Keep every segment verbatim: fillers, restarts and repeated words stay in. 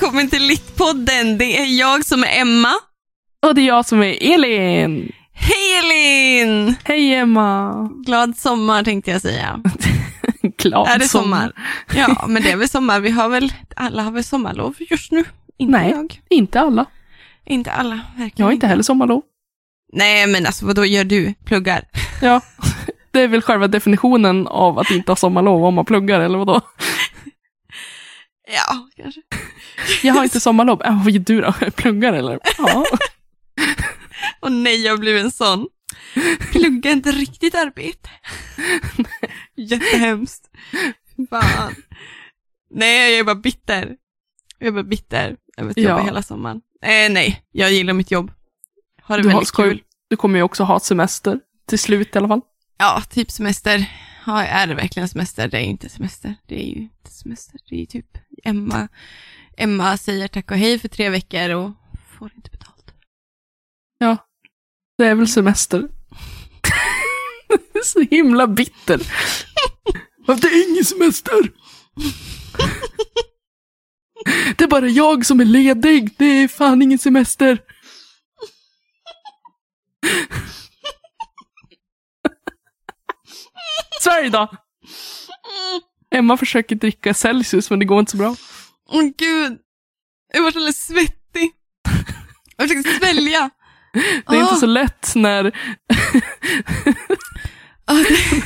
välkommen till Littpodden. Det är jag som är Emma. Och det är jag som är Elin. Hej Elin! Hej Emma! Glad sommar tänkte jag säga. Glad är det sommar? sommar? Ja, men det är väl sommar. Vi har väl, alla har väl sommarlov just nu? Inte Nej, jag. inte alla. Inte alla, verkligen. Jag har inte heller sommarlov. Nej, men alltså vadå gör du? Pluggar? Ja, det är väl själva definitionen av att inte ha sommarlov om man pluggar, eller vadå? Ja, kanske. Jag har inte sommarlov. Äh, vad gör du då? Pluggar eller? Ja. Och nej, jag blev en sån. Plugga inte riktigt arbete. Jättehemskt. Fan. Nej, jag är bara bitter. Jag är bara bitter. Jag vet jobba ja. hela sommaren. Eh, nej, jag gillar mitt jobb. Har det du väldigt har, kul. Du kommer ju också ha semester. Till slut i alla fall. Ja, typ semester. Ja, är det verkligen semester? Det är ju inte semester. Det är ju inte semester. Det är ju typ Emma. Emma säger tack och hej för tre veckor och får inte betalt. Ja, det är väl semester. Det är så himla bitter. Det är ingen semester. Det är bara jag som är ledig. Det är fan ingen semester. Sverige då. Emma försöker dricka Celsius, men det går inte så bra. Åh oh, gud. Jag var alldeles svettig. Jag försöker svälja. Det är oh. inte så lätt när... oh, det...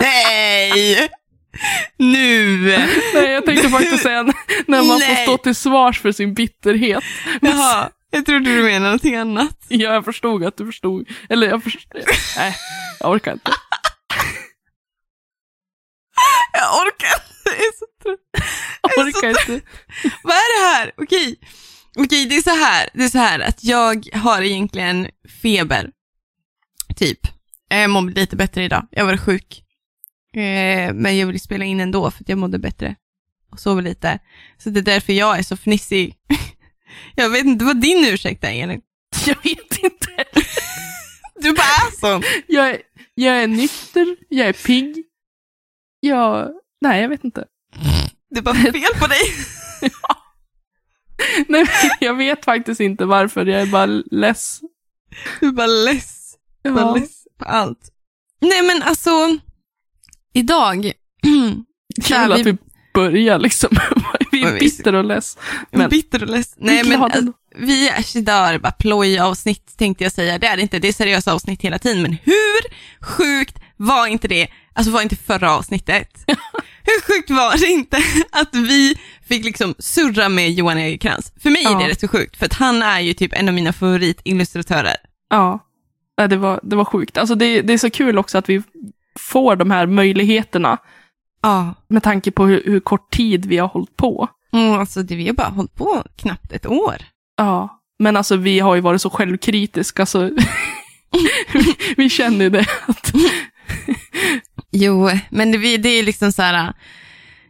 Nej! Nu! Nej, jag tänkte faktiskt säga när man Nej. får stå till svars för sin bitterhet. Jaha, jag trodde du menade någonting annat. Ja, jag förstod att du förstod. Eller jag förstod... Nej, jag orkar inte. Jag orkar inte, jag är så trött. Jag orkar inte. Vad är det här? Okej. Okej, det är så här, det är så här att jag har egentligen feber, typ. Jag mådde lite bättre idag, jag var sjuk. Eh, men jag ville spela in ändå för att jag mådde bättre och sov lite. Så det är därför jag är så fnissig. Jag vet inte, vad din ursäkt är, Elin? Jag vet inte. Du bara är sån. Jag är, jag är nykter, jag är pigg. Jag, nej jag vet inte. Det är bara fel på dig. Ja. Nej, jag vet faktiskt inte varför. Jag är bara less. Du är bara less. Jag är ja. bara less på allt. Nej, men alltså... Idag... Kul att vi, vi börjar liksom. Vi är bitter och less. Men... Bitter och less. Nej, men alltså, vi är idag bara plojavsnitt tänkte jag säga. Det är det inte. Det är seriösa avsnitt hela tiden. Men hur sjukt var inte det? Alltså var inte förra avsnittet. Hur sjukt var det inte att vi fick liksom surra med Johan Egerkrantz? För mig ja. är det rätt så sjukt, för att han är ju typ en av mina favoritillustratörer. Ja, det var, det var sjukt. Alltså det, det är så kul också att vi får de här möjligheterna. Ja. Med tanke på hur, hur kort tid vi har hållit på. Mm, alltså det, vi har bara hållit på knappt ett år. Ja, men alltså vi har ju varit så självkritiska så vi, vi känner ju det att... Jo, men det, det är liksom så här.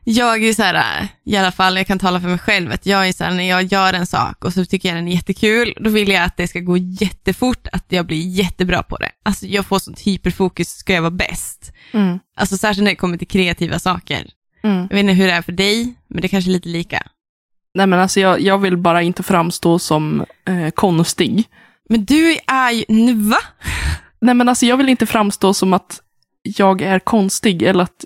Jag är så här, i alla fall jag kan tala för mig själv, att jag är så här, när jag gör en sak och så tycker jag den är jättekul, då vill jag att det ska gå jättefort, att jag blir jättebra på det. Alltså jag får sånt hyperfokus, ska jag vara bäst. Mm. Alltså särskilt när det kommer till kreativa saker. Mm. Jag vet inte hur det är för dig, men det är kanske lite lika. Nej men alltså jag, jag vill bara inte framstå som eh, konstig. Men du är ju, nu va? Nej men alltså jag vill inte framstå som att jag är konstig eller att...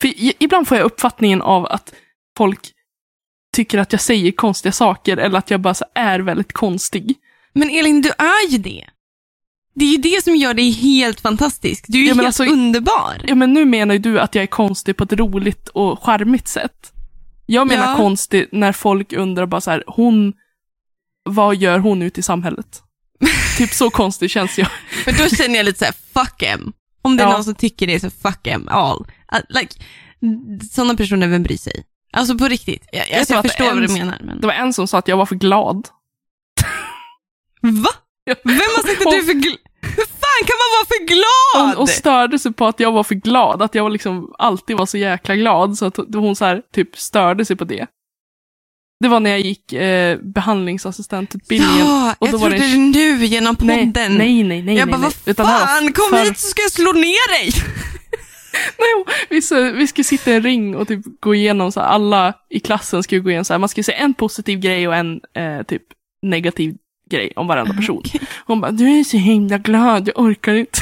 För ibland får jag uppfattningen av att folk tycker att jag säger konstiga saker eller att jag bara så är väldigt konstig. Men Elin, du är ju det. Det är ju det som gör dig helt fantastisk. Du är ju ja, helt alltså, underbar. Ja, men nu menar ju du att jag är konstig på ett roligt och charmigt sätt. Jag menar ja. konstig när folk undrar bara så här, hon, vad gör hon ute i samhället? Typ så konstig känns jag. För då känner jag lite så här, fuck em. Om det är ja. någon som tycker det, så fuck em all. Like, sådana personer, vem bryr sig? Alltså på riktigt. Jag, jag, jag, jag förstår en, vad du menar. Men... Det var en som sa att jag var för glad. Va? Ja. Vem har sagt att du är för glad? Hur fan kan man vara för glad? Hon, hon störde sig på att jag var för glad. Att jag liksom alltid var så jäkla glad. Så att hon så här, typ störde sig på det. Det var när jag gick eh, behandlingsassistentutbildningen. Ja, och då jag var trodde det en... nu genom podden. Nej, nej, nej. nej jag nej, bara, nej. Vad fan, kom hit så ska jag slå ner dig. Nej, vi, så, vi skulle sitta i en ring och typ gå igenom så här, alla i klassen skulle gå igenom så här, man skulle se en positiv grej och en eh, typ negativ grej om varenda person. Okay. Hon bara, du är så himla glad, jag orkar inte.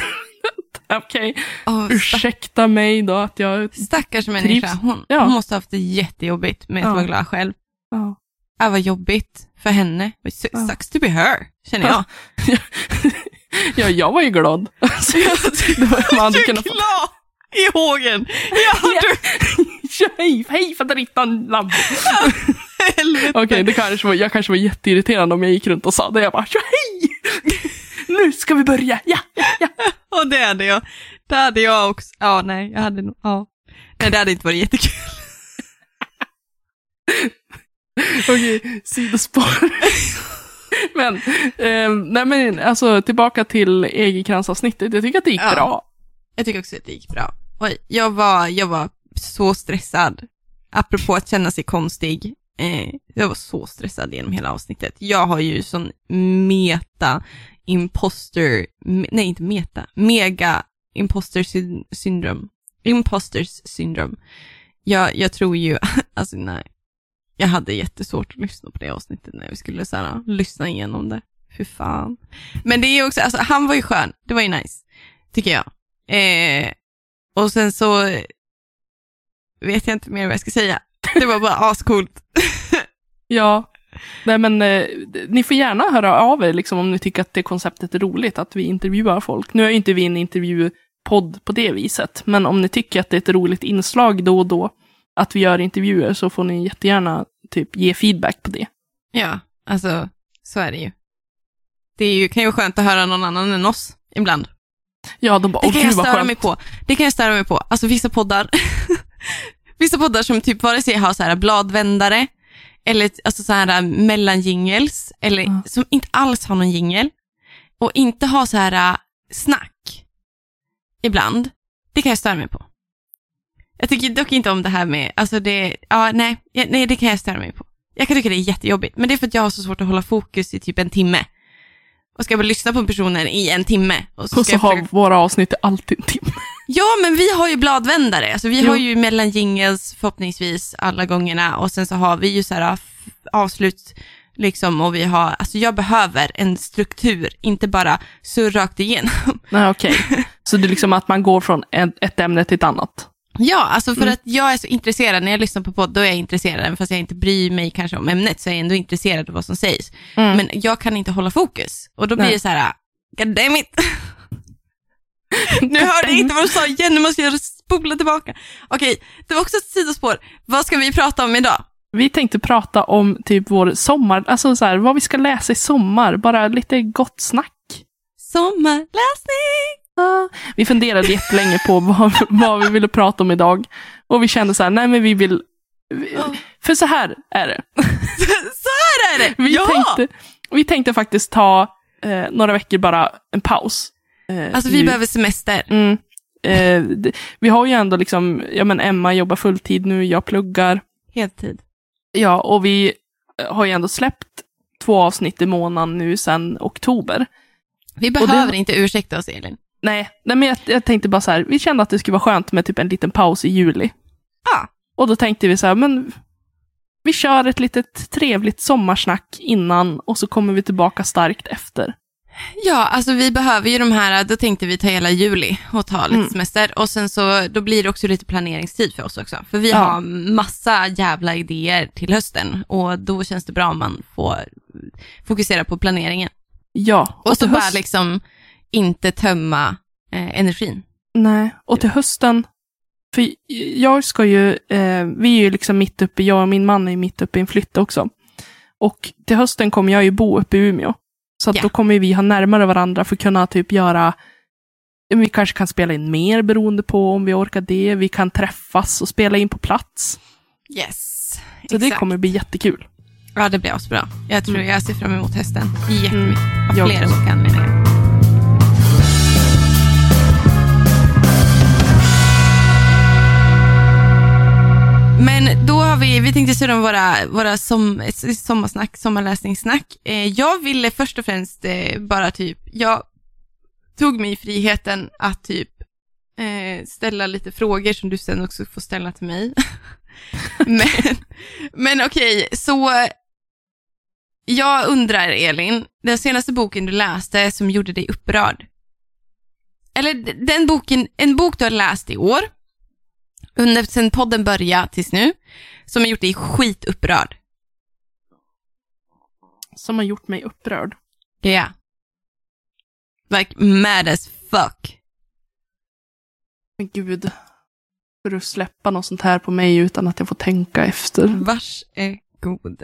Okej, okay. oh, ursäkta mig då att jag... Stackars trivs. Människa, hon, ja. hon måste ha haft det jättejobbigt med att ja. vara glad själv. Ja. Det var jobbigt för henne. It sucks ja. to be her, känner jag. Ja, jag var ju glad. Alltså, jag, det var, man du kunde glad! Få... I hågen! Ja, du! Hej, hej faderittan labb! Okej, okay, det kanske var, jag kanske var jätteirriterande om jag gick runt och sa det. Jag bara, hej! Nu ska vi börja! Ja, ja, ja! Och det hade jag. Det hade jag också. Ja, nej, jag hade nog... Ja. Nej, det hade inte varit jättekul. Okej, okay, sidospår. Men, eh, nej men, alltså tillbaka till Egerkrantz-avsnittet. Jag tycker att det gick ja. bra. Jag tycker också att det gick bra. Oj, jag var, jag var så stressad. Apropå att känna sig konstig. Eh, jag var så stressad genom hela avsnittet. Jag har ju sån meta imposter... Me, nej, inte meta. Mega imposter syn, syndrom. Imposters syndrom. Jag, jag tror ju... Alltså, nej. Jag hade jättesvårt att lyssna på det avsnittet när vi skulle så här, lyssna igenom det. Hur fan. Men det är ju också... Alltså, han var ju skön. Det var ju nice. Tycker jag. Eh, och sen så vet jag inte mer vad jag ska säga. Det var bara ascoolt. Ja. Nej, men eh, ni får gärna höra av er liksom, om ni tycker att det konceptet är roligt att vi intervjuar folk. Nu är ju inte vi en intervjupodd på det viset, men om ni tycker att det är ett roligt inslag då och då att vi gör intervjuer så får ni jättegärna typ ge feedback på det. Ja, alltså så är det ju. Det är ju, kan ju vara skönt att höra någon annan än oss ibland. Ja, de bara, det kan jag störa mig på. Det kan jag störa mig på. Alltså vissa poddar vissa poddar som typ vare sig har så här bladvändare eller alltså så här mellanjingels eller mm. som inte alls har någon jingel och inte har så här snack ibland. Det kan jag störa mig på. Jag tycker dock inte om det här med alltså det ja nej, nej det kan jag störa mig på. Jag kan tycka det är jättejobbigt, men det är för att jag har så svårt att hålla fokus i typ en timme. Och ska bara lyssna på personen i en timme. Och så, och så har försöka... våra avsnitt alltid en timme. Ja, men vi har ju bladvändare. Alltså, vi jo. har ju mellan jingles förhoppningsvis alla gångerna. Och sen så har vi ju så här avslut liksom. Och vi har, alltså jag behöver en struktur. Inte bara så rakt igenom. Nej, okej. Okay. Så det är liksom att man går från ett ämne till ett annat. Ja, alltså för mm. att jag är så intresserad. När jag lyssnar på podd, då är jag intresserad. Fast jag inte bryr mig kanske om ämnet, så är jag ändå intresserad av vad som sägs. Mm. Men jag kan inte hålla fokus. Och då blir Nej. det så här, God damn it. Nu hörde jag inte vad du sa igen. Nu måste jag spola tillbaka. Okej, det var också ett sidospår. Vad ska vi prata om idag? Vi tänkte prata om typ vår sommar. Alltså så här, vad vi ska läsa i sommar. Bara lite gott snack. Sommarläsning. Vi funderade jättelänge på vad, vad vi ville prata om idag. Och vi kände så här, nej men vi vill... Vi, för så här är det. Så här är det! Vi, ja! tänkte, vi tänkte faktiskt ta eh, några veckor bara en paus. Eh, alltså vi ju, behöver semester. Mm, eh, det, vi har ju ändå liksom, ja men Emma jobbar fulltid nu, jag pluggar. Heltid. Ja, och vi har ju ändå släppt två avsnitt i månaden nu sedan oktober. Vi behöver det, inte ursäkta oss, Elin. Nej, nej, men jag, jag tänkte bara så här, vi kände att det skulle vara skönt med typ en liten paus i juli. Ja. Ah. Och då tänkte vi så här, men vi kör ett litet trevligt sommarsnack innan och så kommer vi tillbaka starkt efter. Ja, alltså vi behöver ju de här, då tänkte vi ta hela juli och ta lite mm. semester. Och sen så, då blir det också lite planeringstid för oss också. För vi ja. har massa jävla idéer till hösten och då känns det bra om man får fokusera på planeringen. Ja. Och, och så höst... bara liksom... inte tömma eh, energin. Nej, och till hösten, för jag ska ju, eh, vi är ju liksom mitt uppe, jag och min man är mitt uppe i en flytt också. Och till hösten kommer jag ju bo uppe i Umeå. Så att yeah. då kommer vi ha närmare varandra för att kunna typ göra, vi kanske kan spela in mer beroende på om vi orkar det. Vi kan träffas och spela in på plats. Yes, så exakt. Det kommer bli jättekul. Ja, det blir också bra. Jag tror mm. jag ser fram emot hösten jättemycket. Av mm, flera olika anledningar. Men då har vi, vi tänkte surra om våra, våra som, sommarsnack, sommarläsningssnack. Eh, jag ville först och främst eh, bara typ, jag tog mig friheten att typ eh, ställa lite frågor som du sen också får ställa till mig. men men okej, okay, så jag undrar, Elin, den senaste boken du läste som gjorde dig upprörd. Eller den boken, en bok du har läst i år, under sen podden började tills nu, som har gjort dig skitupprörd. Som har gjort mig upprörd. Ja. Yeah. Like mad as fuck. Men gud. Får du släppa något sånt här på mig utan att jag får tänka efter? Varsågod.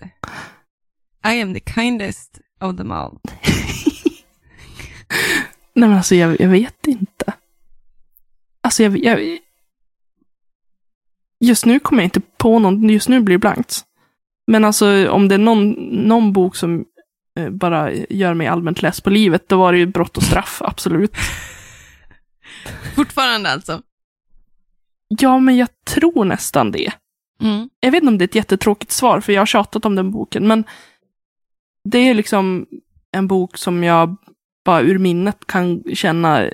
I am the kindest of them all. Nej men alltså jag, jag vet inte. Alltså jag, jag... Just nu kommer jag inte på någon. Just nu blir det blankt. Men alltså om det är någon, någon bok som eh, bara gör mig allmänt less på livet, då var det ju Brott och straff, absolut. Fortfarande alltså? Ja, men jag tror nästan det. Mm. Jag vet inte om det är ett jättetråkigt svar, för jag har tjatat om den boken, men det är liksom en bok som jag bara ur minnet kan känna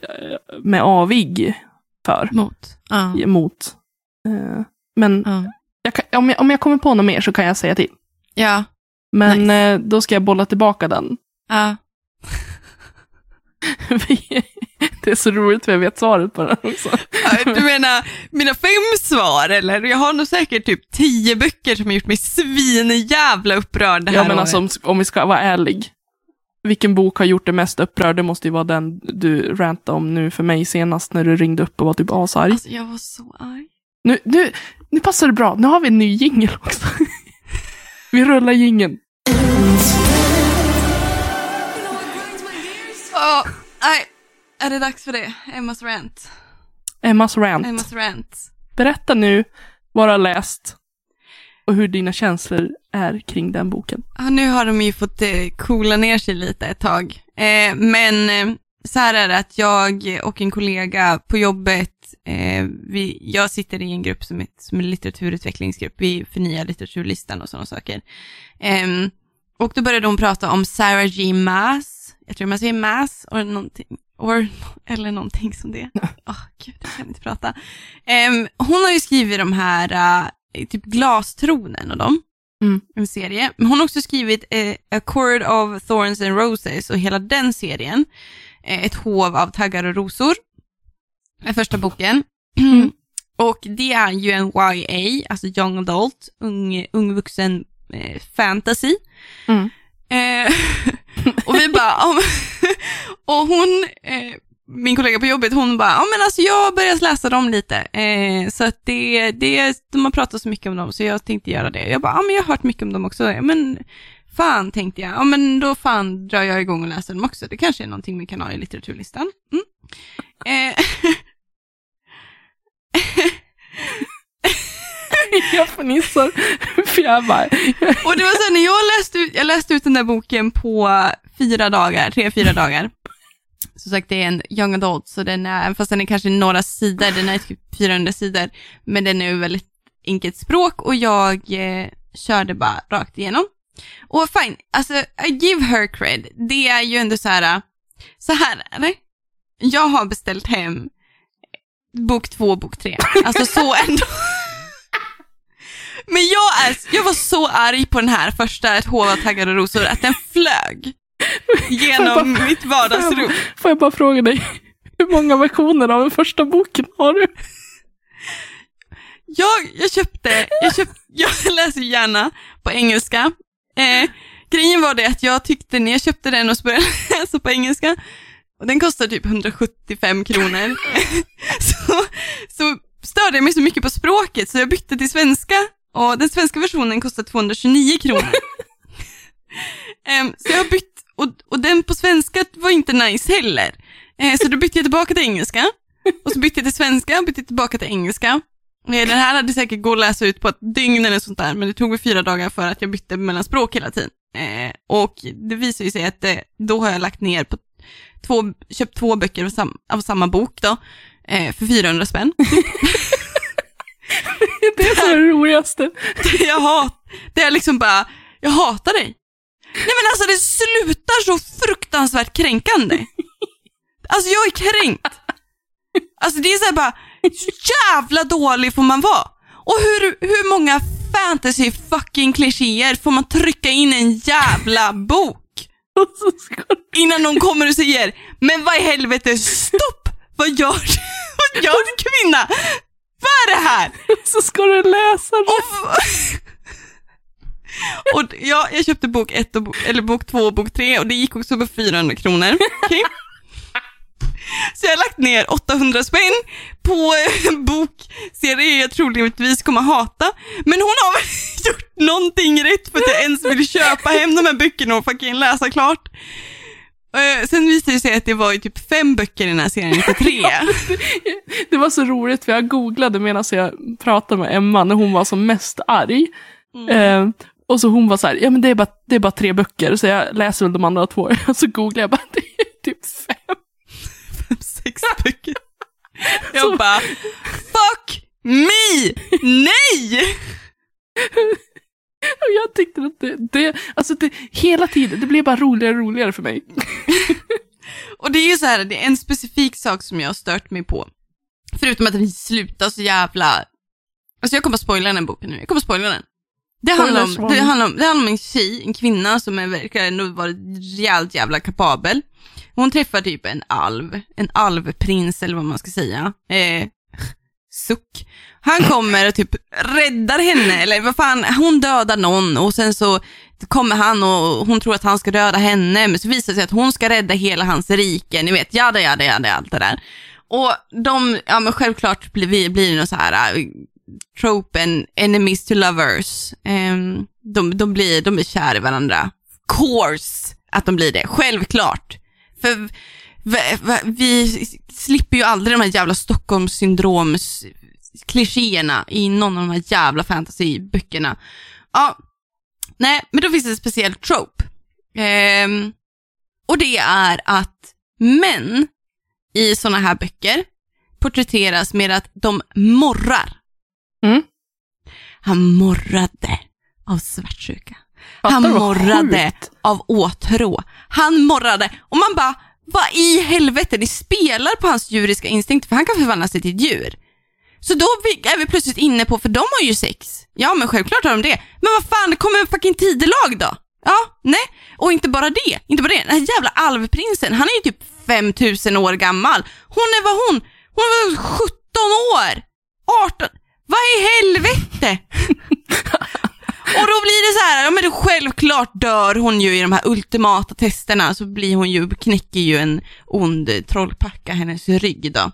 med avig för. Mot. Ah. Mot. Eh, men... Ah. Jag kan, om, jag, om jag kommer på något mer så kan jag säga till. Ja. Men nice. eh, då ska jag bolla tillbaka den. Ja. Det är så roligt för jag vet svaret på den också. Ja, du menar mina fem svar, eller? Jag har nog säkert typ tio böcker som har gjort mig svinjävla upprörd det här. Ja, men alltså, om, om vi ska vara ärlig. Vilken bok har gjort det mest upprörd? Det måste ju vara den du rantade om nu för mig senast när du ringde upp och var typ asarg. Alltså, jag var så arg. Nu, nu, nu passar det bra. Nu har vi en ny jingle också. Vi rullar jingeln. Oh, nej. Är det dags för det? Emmas rant. Emmas rant. Emmas rant. Berätta nu vad du har läst och hur dina känslor är kring den boken. Ja, nu har de ju fått coola ner sig lite ett tag. Eh, men... Så här är det att jag och en kollega på jobbet, eh, vi, jag sitter i en grupp som är, som är en litteraturutvecklingsgrupp. Vi förnyar litteraturlistan och sådana saker. Eh, och då började de prata om Sarah J. Maas. Jag tror man säger Maas or någonting, or, eller någonting som det. Åh oh, gud, jag kan inte prata. Eh, hon har ju skrivit de här, uh, typ Glastronen och dem. Mm. En serie. Men hon har också skrivit uh, A Court of Thorns and Roses och hela den serien. Ett hov av taggar och rosor. Den första boken. Mm. Och det är ju en Y A, alltså young adult, ung, ung vuxen eh, fantasy. Mm. Eh, och vi bara... Om, och hon, eh, min kollega på jobbet, hon bara, ja men alltså jag börjar läsa dem lite. Eh, så att det, det, de har pratat så mycket om dem så jag tänkte göra det. Jag bara, ja men jag har hört mycket om dem också. Men... Fan, tänkte jag. Ja, men då fan drar jag igång och läser dem också. Det kanske är någonting vi kan ha i litteraturlistan. Mm. Eh. Jag förnissar. För jag bara... Och det var så när jag läste ut, jag läste ut den där boken på fyra dagar, tre, fyra dagar. Som sagt, det är en young adult, så den är, fast den är kanske några sidor, den är typ fyrahundra sidor. Men den är väldigt enkelt språk och jag eh, körde bara rakt igenom. Och fine, alltså I give her cred. Det är ju ändå så här. Så här är det. Jag har beställt hem bok två, bok tre. Alltså så ändå. Men jag, är, jag var så arg på den här första, Ett hov av taggar och rosor, att den flög genom bara, mitt vardagsrum. Får jag, bara, får jag bara fråga dig, hur många versioner av den första boken har du? Jag, jag köpte, jag, köpt, jag läser gärna på engelska. Eh, grejen var det att jag tyckte när jag köpte den och så började läsa på engelska. Och den kostade typ hundrasjuttiofem kronor. så, så störde jag mig så mycket på språket så jag bytte till svenska. Och den svenska versionen kostade tvåhundratjugonio kronor. eh, så jag har bytt, och, och den på svenska var inte nice heller. Eh, så då bytte jag tillbaka till engelska. Och så bytte jag till svenska och bytte tillbaka till engelska. Den här hade säkert gått att läsa ut på ett dygn eller sånt där, men det tog mig fyra dagar för att jag bytte mellan språk hela tiden. Eh, och det visar ju sig att eh, då har jag lagt ner på två, köpt två böcker av, sam, av samma bok då, eh, för fyrahundra spänn. Det är så det roligaste. Jag hat, det är liksom bara, jag hatar dig. Nej men alltså det slutar så fruktansvärt kränkande. Alltså jag är kränkt. Alltså det är så här bara, jävla dålig får man vara. Och hur, hur många fantasy fucking klichéer får man trycka in i en jävla bok? Innan någon kommer och säger, men vad i helvete, stopp! Vad gör du? Vad gör du, kvinna? Vad är det här? Så ska du läsa det. Och, och ja, jag köpte bok ett och bo, eller bok två och bok tre och det gick också på fyrahundra kronor. Okay. Så jag har lagt ner åttahundra spänn på en bokserie jag troligtvis kommer hata. Men hon har väl gjort någonting rätt för att jag ens vill köpa hem de här böckerna och fucking läsa klart. Sen visade det sig att det var ju typ fem böcker i den här serien, inte tre. Ja, det, det var så roligt för jag googlade medan jag pratade med Emma när hon var som mest arg. Mm. Eh, och så hon var så här, ja men det är, bara, det är bara tre böcker. Så jag läser väl de andra två. Och så googlade jag bara, det är typ fem. Fem, sex böcker. Jag så... bara, fuck me! Nej! Och jag tyckte att det, det, alltså det, hela tiden, det blev bara roligare och roligare för mig. Och det är ju så här, det är en specifik sak som jag har stört mig på. Förutom att den slutar så jävla... Alltså jag kommer att spoila den boken nu, jag kommer att spoila den. Det handlar om, det handlar om, det handlar om en tjej, en kvinna som är, verkar ändå vara rejält jävla kapabel. Hon träffar typ en alv, en alvprins eller vad man ska säga. Eh... Suck. Han kommer och typ räddar henne, eller vad fan, hon dödar någon och sen så kommer han och hon tror att han ska döda henne, men så visar det sig att hon ska rädda hela hans rike, ni vet, jada, jada, jada, allt det där. Och de, ja men självklart blir vi, blir det någon så här uh, tropen, enemies to lovers. Um, de, de blir, de är kära i varandra. Course att de blir det, självklart. För... vi slipper ju aldrig de här jävla Stockholmssyndroms-klichéerna i någon av de här jävla fantasyböckerna. Ja, nej, men då finns det en speciell trope. Ehm, och det är att män i såna här böcker porträtteras med att de morrar. Mm. Han morrade av svartsjuka. Han morrade av åtrå. Han morrade, och man bara... vad i helvete, ni spelar på hans djuriska instinkt, för han kan förvandla sig till ett djur. Så då är vi plötsligt inne på, för de har ju sex. Ja, men självklart har de det. Men vad fan, det kommer en fucking tidelag då? Ja, nej. Och inte bara det, inte bara det. Den här jävla alvprinsen, han är ju typ femtusen år gammal. Hon är vad hon? Hon var sjutton år. arton. Vad i helvete? Och då blir det så här, ja men självklart dör hon ju i de här ultimata testerna, så blir hon ju, knäcker ju en ond trollpacka hennes rygg då.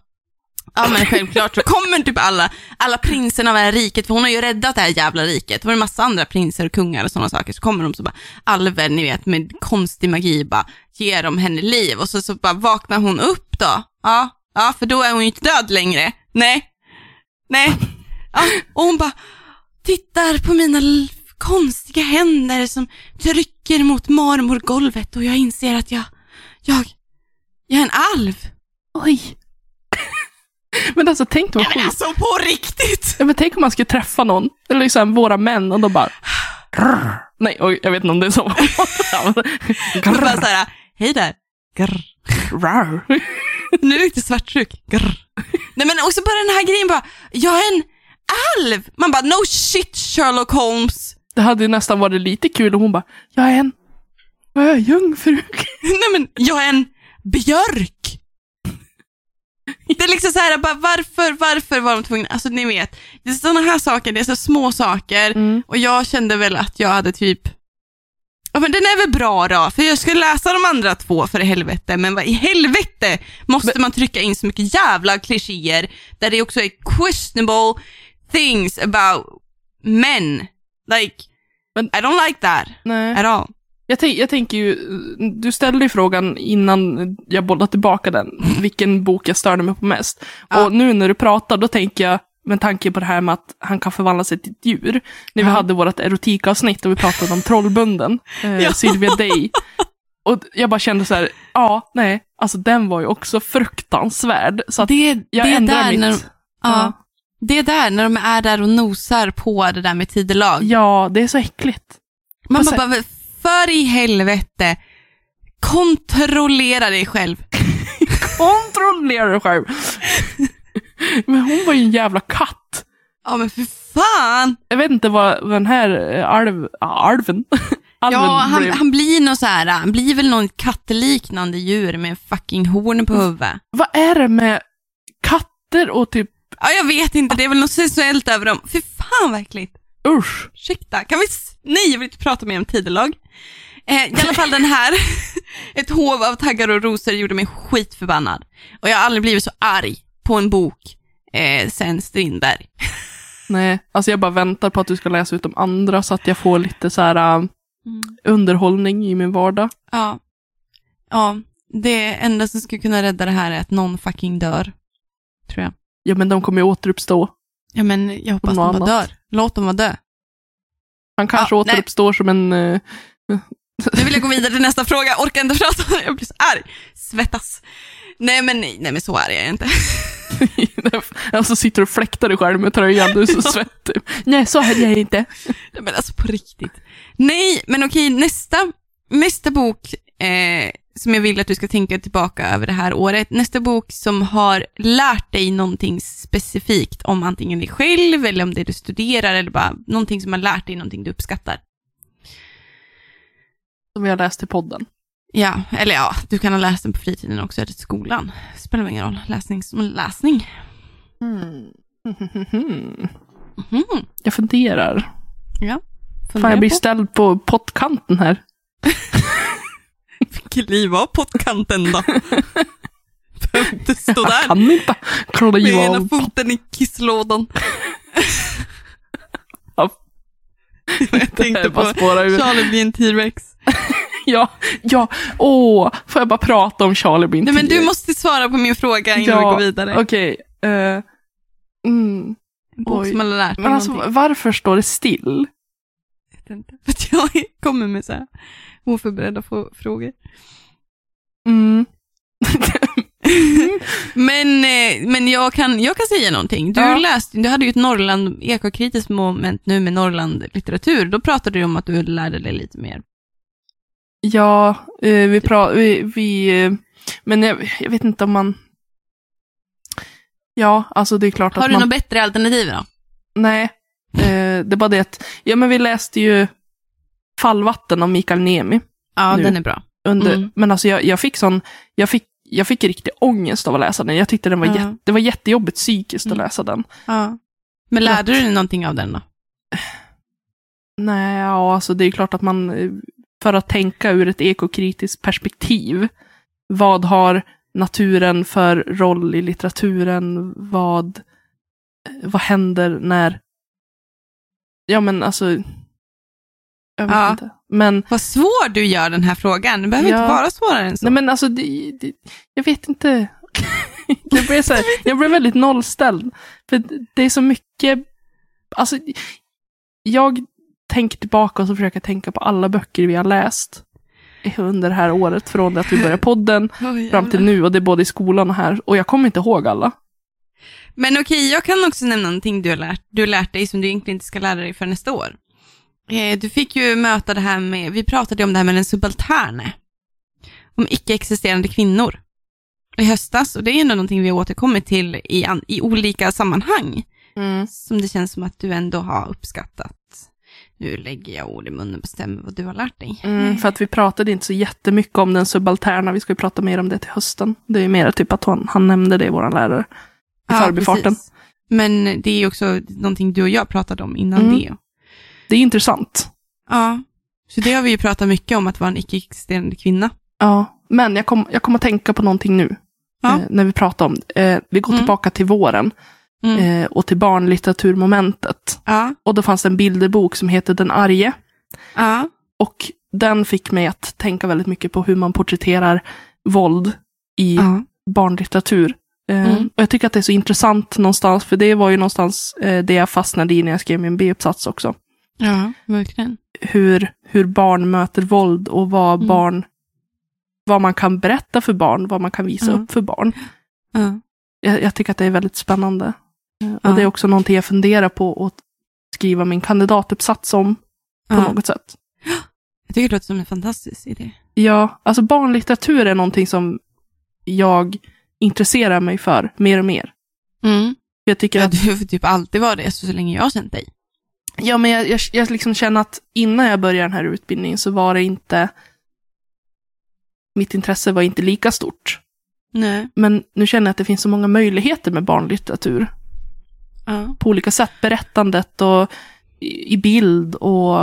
Ja men självklart så kommer typ alla, alla prinserna av det här riket, för hon har ju räddat det här jävla riket. Det var en massa andra prinser och kungar och sådana saker, så kommer de så bara, alven ni vet med konstig magi bara ger dem henne liv, och så, så bara vaknar hon upp då. Ja, ja, för då är hon ju inte död längre. Nej, nej. Ja, och hon bara tittar på mina konstiga händer som trycker mot marmorgolvet, och jag inser att jag jag, jag är en alv. Oj. Men alltså tänk om, ja, men alltså på riktigt. Ja, men tänk om man skulle träffa någon eller liksom våra män och då bara grr. Nej, oj, jag vet inte om det är så. Kan bara så här, hej där. Grr. Grr. Nu är det inte svartsjuk. Grr. Nej, men också bara den här grejen bara, jag är en alv. Man bara, no shit Sherlock Holmes. Det hade ju nästan varit lite kul om hon bara, jag är en, jag är jungfru. Nej men, jag är en björk. Det är liksom så här, bara, varför, varför var de tvungna? Alltså ni vet, det är sådana här saker, det är så små saker. Mm. Och jag kände väl att jag hade typ, ja men den är väl bra då, för jag skulle läsa de andra två för helvete. Men vad i helvete måste man trycka in så mycket jävla klichéer där det också är questionable things about men. Like, men, I don't like that nej. At all. Jag, tänk, jag tänker ju, du ställde ju frågan innan jag bollade tillbaka den, vilken bok jag störde mig på mest. Ja. Och nu när du pratar, då tänker jag med tanke på det här med att han kan förvandla sig till ett djur. När vi ja. hade vårt erotikavsnitt och vi pratade om trollbunden, eh, Sylvia Day. Och jag bara kände så här, ja, nej, alltså den var ju också fruktansvärd. Så att det, jag det ändrar där mitt... När de, ja. Det är där, när de är där och nosar på det där med tidelag. Ja, det är så äckligt. Man bara, bara, för i helvete, kontrollera dig själv. kontrollerar det själv. Men hon var ju en jävla katt. Ja, men för fan. Jag vet inte vad den här alv, alven... Alven ja, han, blev... han blir någon så här, han blir väl någon kattliknande djur med en fucking horn på huvudet. Vad är det med katter och typ... Ja, jag vet inte, det är väl något sensuellt över dem. Fy fan, verkligt. Usch. Ursäkta, kan vi... Nej, jag vill inte prata mer om tidelag. Eh, I alla fall den här, Ett hov av taggar och rosor, gjorde mig skitförbannad. Och jag har aldrig blivit så arg på en bok eh, sen Strindberg. Nej, alltså jag bara väntar på att du ska läsa ut de andra så att jag får lite så här... Mm. underhållning i min vardag. Ja. Ja, det enda som skulle kunna rädda det här är att någon fucking dör. Tror jag. Ja, men de kommer ju återuppstå. Ja, men jag hoppas de bara annat. Dör. Låt dem vara dö. Han kanske ja, återuppstår nej. Som en... Uh... Nu vill jag gå vidare till nästa fråga. Orkar inte prata. Jag blir så arg. Svettas. Nej, men nej, nej men så arg är jag inte. Alltså sitter och fläktar dig själv med tröjan. Du är så svettig. Nej, så här är jag inte. Nej, men alltså på riktigt. Nej, men okej, nästa, nästa bok eh, som jag vill att du ska tänka tillbaka över det här året. Nästa bok som har lärt dig någonting specifikt om antingen dig själv eller om det du studerar eller bara någonting som har lärt dig någonting du uppskattar. Som jag läst i podden. Ja, eller ja, du kan ha läst den på fritiden också eller skolan. Spelar ingen roll. Läsning som läsning. Mm. Mm-hmm. Mm-hmm. Jag funderar. Ja. Fan, jag blir på. Ställd på pottkanten här. Kliva av pottkanten då. Behöver inte stå där. Jag kan inte kliva med ena foten i kisslådan. Ja. Jag tänkte på Charlie blir en T-Rex. Ja, ja. Åh, får jag bara prata om Charlie blir en T-Rex? Nej, men du måste svara på min fråga innan ja, vi går vidare. Okej. Okay. Uh, mm. En bok som har lärt mig men alltså, varför står det still? Inte. För att jag kommer med så här oförberedda frågor. Mm. men, men jag kan, jag kan säga någonting. Du, ja. läst, du hade ju ett Norrland ekokritiskt moment nu med Norrland litteratur. Då pratade du om att du lärde dig lite mer. Ja, vi pra, vi, vi men jag, jag vet inte om man... Ja, alltså det är klart Har att man... Har du något bättre alternativ då? Nej. Uh, det var det att, ja men vi läste ju Fallvatten av Mikael Niemi. Ja, nu. Den är bra. Under, mm. Men alltså jag, jag fick sån, jag fick, jag fick riktig ångest av att läsa den. Jag tyckte den var, uh. jätte, det var jättejobbigt psykiskt mm. att läsa den. Uh. Men lärde att, du dig någonting av den då? Nej, ja, alltså det är klart att man, för att tänka ur ett ekokritiskt perspektiv, vad har naturen för roll i litteraturen? Vad, vad händer när... Ja, men alltså... Jag vet ja. inte. Men, vad svår du gör den här frågan. Det behöver ja. inte vara svårare än så. Nej, men alltså... Det, det, jag vet inte. jag, blev så här, jag blev väldigt nollställd. För det är så mycket... Alltså... Jag tänker tillbaka och så försöker tänka på alla böcker vi har läst under det här året. Från att vi började podden oh, fram till nu. Och det är både i skolan och här. Och jag kommer inte ihåg alla. Men okej, jag kan också nämna någonting du har lärt, du har lärt dig som du egentligen inte ska lära dig för nästa år. Eh, du fick ju möta det här med, vi pratade om det här med den subalterne. Om icke-existerande kvinnor i höstas. Och det är ju ändå någonting vi återkommer till i, an, i olika sammanhang. Mm. Som det känns som att du ändå har uppskattat. Nu lägger jag ord i munnen och bestämmer vad du har lärt dig. Mm, för att vi pratade inte så jättemycket om den subalterna. Vi ska ju prata mer om det till hösten. Det är ju mer typ att hon, han nämnde det i våran lärare. Ja, precis. Men det är också någonting du och jag pratade om innan mm. det. Det är intressant. Ja, så det har vi ju pratat mycket om, att vara en icke-existerande kvinna. Ja, men jag kommer jag kom att tänka på någonting nu ja. eh, när vi pratar om det. Eh, vi går mm. tillbaka till våren mm. eh, och till barnlitteraturmomentet. Ja. Och då fanns det en bilderbok som heter Den arge. Ja. Och den fick mig att tänka väldigt mycket på hur man porträtterar våld i ja. barnlitteratur. Mm. Och jag tycker att det är så intressant någonstans, för det var ju någonstans eh, det jag fastnade i när jag skrev min B-uppsats också. Ja, verkligen. Hur, hur barn möter våld och vad mm. barn, vad man kan berätta för barn, vad man kan visa mm. upp för barn. Mm. Jag, jag tycker att det är väldigt spännande. Mm. Och det är också någonting jag funderar på att skriva min kandidatuppsats om på mm. något sätt. Jag tycker det låter som en fantastisk idé. Ja, alltså barnlitteratur är någonting som jag intresserar mig för mer och mer. Mm. Jag tycker ja, att du typ alltid var det så, så länge jag har känt dig. Ja, men jag, jag, jag liksom känner att innan jag började den här utbildningen så var det inte, mitt intresse var inte lika stort. Nej. Men nu känner jag att det finns så många möjligheter med barnlitteratur. Ja. På olika sätt, berättandet och i, i bild och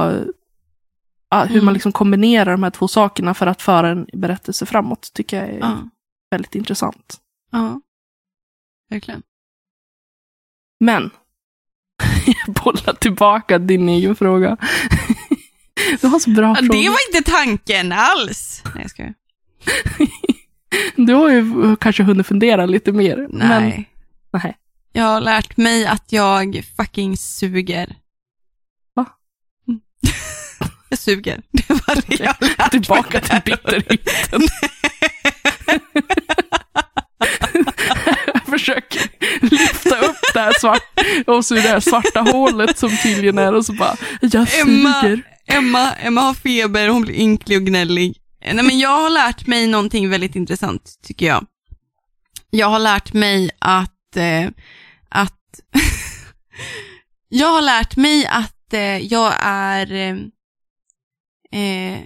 ja, hur mm. man liksom kombinerar de här två sakerna för att föra en berättelse framåt, tycker jag är ja. väldigt intressant. Ja, verkligen. Men jag bollar tillbaka din egen fråga. Du har så bra fråga. Det var inte tanken alls. Nej, jag skojar. Du har ju kanske hunnit fundera lite mer. Nej. Men, nej. Jag har lärt mig att jag fucking suger. Va? Mm. Jag suger. Det var det okay. jag lärt Tillbaka till bitterheten. Jag försöker lyfta upp det här, svart, och så det här svarta hålet som tydligen är, och så bara, jag suger. Emma, Emma, Emma har feber, hon blir ynklig och gnällig. Nej, men jag har lärt mig någonting väldigt intressant, tycker jag. Jag har lärt mig att... Eh, att jag har lärt mig att eh, jag är eh,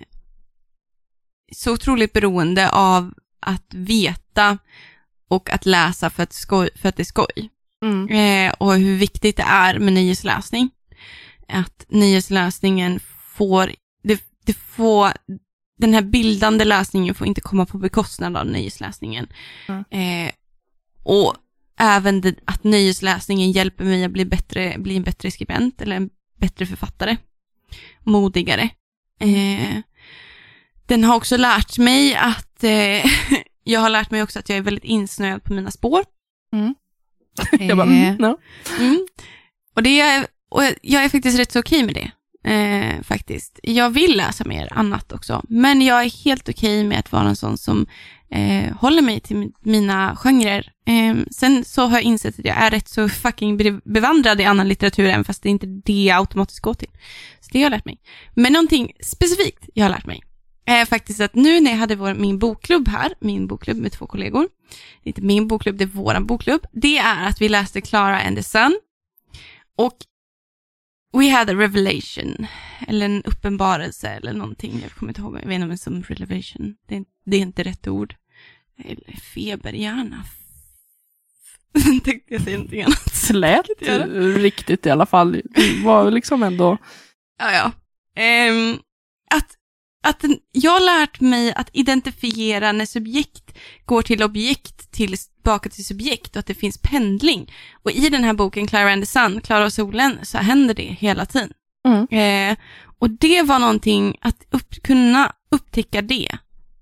så otroligt beroende av att veta och att läsa för att, skoj, för att det är skoj. Mm. Eh, och hur viktigt det är med nyhetsläsning. Att nyhetsläsningen får... Det, det får den här bildande läsningen får inte komma på bekostnad av nyhetsläsningen. Mm. Eh, och även det, att nyhetsläsningen hjälper mig att bli, bättre, bli en bättre skribent eller en bättre författare. Modigare. Eh, den har också lärt mig att... Eh, jag har lärt mig också att jag är väldigt insnöad på mina spår. Mm. Eh, jag bara, mm, no. mm. Och, det är, och jag är faktiskt rätt så okej med det. Eh, faktiskt. Jag vill läsa mer annat också. Men jag är helt okej med att vara en sån som eh, håller mig till mina genrer. Eh, sen så har jag insett att jag är rätt så fucking bevandrad i annan litteratur, även fast det är inte det jag automatiskt går till. Så det har jag lärt mig. Men någonting specifikt jag har lärt mig är faktiskt att nu när jag hade vår, min bokklubb här, min bokklubb med två kollegor, det är inte min bokklubb, det är våran bokklubb, det är att vi läste Clara and the Sun och we had a revelation, eller en uppenbarelse eller någonting, jag kommer inte ihåg, jag vet inte om det är som revelation, det är, det är inte rätt ord, eller feberhjärna. Sen tänkte jag säga någonting annat. Slät, riktigt i alla fall, det var liksom ändå... Ja, ja. Um, att Att jag har lärt mig att identifiera när subjekt går till objekt, till, tillbaka till subjekt, och att det finns pendling. Och i den här boken Clara and the Sun, Clara och solen, så händer det hela tiden. Mm. Eh, och det var någonting att upp, kunna upptäcka det.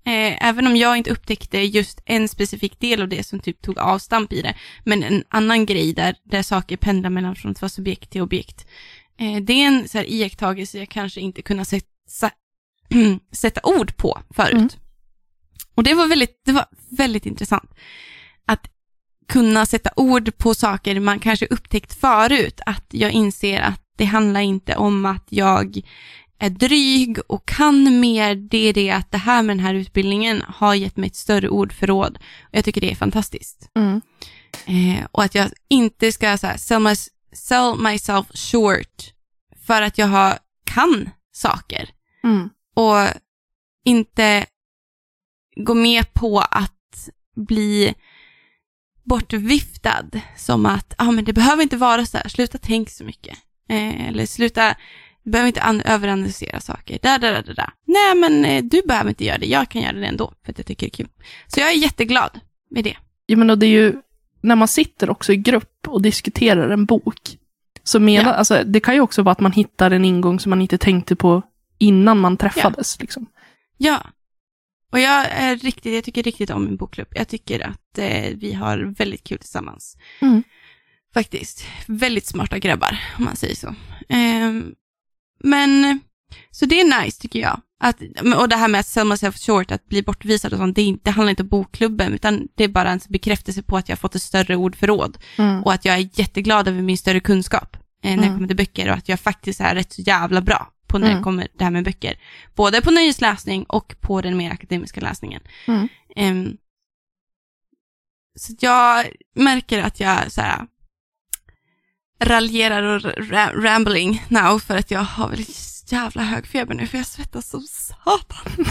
Eh, även om jag inte upptäckte just en specifik del av det som typ tog avstamp i det. Men en annan grej där, där saker pendlar mellan från att vara subjekt till objekt. Eh, det är en så här iakttagelse jag kanske inte kunde se. Sa- sätta ord på förut. Mm. Och det var väldigt det var väldigt intressant att kunna sätta ord på saker man kanske upptäckt förut, att jag inser att det handlar inte om att jag är dryg och kan mer, det är det att det här med den här utbildningen har gett mig ett större ordförråd, och jag tycker det är fantastiskt. Mm. Eh, och att jag inte ska så här, sell, my, sell myself short för att jag har, kan saker. Mm. Och inte gå med på att bli bortviftad som att ah, men det behöver inte vara så här, sluta tänka så mycket. Eh, eller sluta, du behöver inte an- överanalysera saker. Där, där, där, där. Nej, men eh, du behöver inte göra det, jag kan göra det ändå för att jag tycker det är kul. Så jag är jätteglad med det. Ja, men och det är ju när man sitter också i grupp och diskuterar en bok. Så med, ja. Alltså, det kan ju också vara att man hittar en ingång som man inte tänkte på innan man träffades. Ja. Liksom. Ja. Och jag, är riktigt, jag tycker riktigt om min bokklubb. Jag tycker att eh, vi har väldigt kul tillsammans. Mm. Faktiskt. Väldigt smarta grabbar, om man säger så. Eh, men, så det är nice, tycker jag. Att, och det här med att sell myself short, att bli bortvisad och sånt, det, det handlar inte om bokklubben, utan det är bara en bekräftelse på att jag har fått ett större ordförråd. Mm. Och att jag är jätteglad över min större kunskap eh, när mm. jag kommer till böcker, och att jag faktiskt är rätt så jävla bra på när det mm. kommer det här med böcker. Både på nyhetsläsning och på den mer akademiska läsningen. Mm. Um, Så jag märker att jag så här raljerar och ra- rambling now, för att jag har väl jävla hög feber nu, för jag svettas som satan.